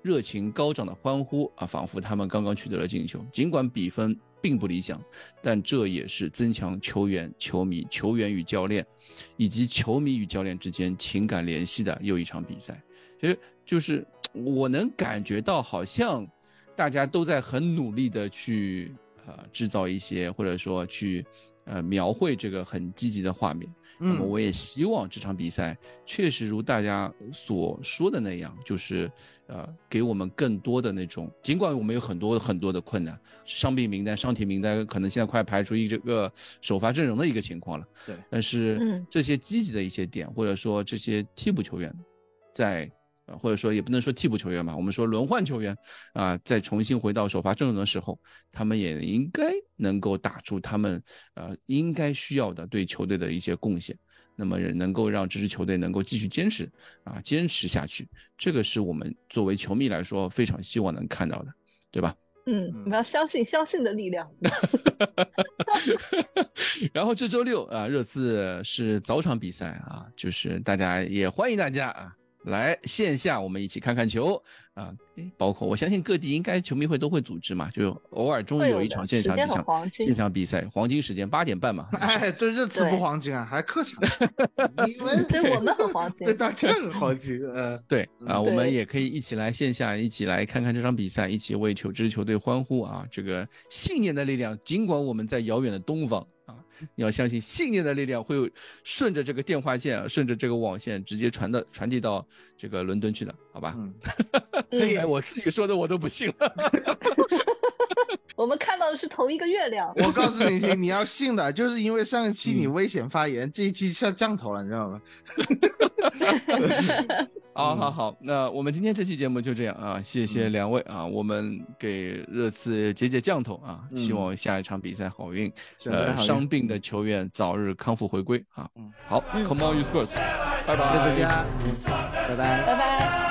热情高涨的欢呼啊，仿佛他们刚刚取得了进球。尽管比分并不理想，但这也是增强球员、球迷、球员与教练，以及球迷与教练之间情感联系的又一场比赛。其实就是我能感觉到，好像大家都在很努力的去呃制造一些，或者说去。呃，描绘这个很积极的画面。那么我也希望这场比赛确实如大家所说的那样，就是呃，给我们更多的那种，尽管我们有很多很多的困难，伤病名单、伤停名单，可能现在快排除一这个首发阵容的一个情况了。对，但是这些积极的一些点，或者说这些替补球员，在。或者说也不能说替补球员吧，我们说轮换球员啊、呃，再重新回到首发阵容的时候，他们也应该能够打出他们呃应该需要的对球队的一些贡献，那么也能够让这支球队能够继续坚持啊、呃、坚持下去，这个是我们作为球迷来说非常希望能看到的，对吧？嗯，我们要相信相信的力量。然后这周六啊、呃，热刺是早场比赛啊，就是大家也欢迎大家啊。来线下我们一起看看球啊、呃！包括我相信各地应该球迷会都会组织嘛，就偶尔终于有一场现场比赛，现场比赛黄金时间八点半嘛。哎，对，热刺不黄金啊，还客场。你们对我们很黄金，对大家很黄金。呃，对啊、呃，我们也可以一起来线下，一起来看看这场比赛，一起为球支球队欢呼啊！这个信念的力量，尽管我们在遥远的东方。你要相信信念的力量会顺着这个电话线，顺着这个网线直接传的传递到这个伦敦去的，好吧？嗯、哎，我自己说的我都不信了。我们看到的是同一个月亮。我告诉你，你要信的，就是因为上一期你危险发言，嗯、这一期像降头了，你知道吗？好好好，那我们今天这期节目就这样啊，谢谢两位啊，我们给热刺解解降头啊，希望下一场比赛好运，呃，伤病的球员早日康复回归啊。好，Come on you Spurs， 拜拜大家，拜拜拜拜。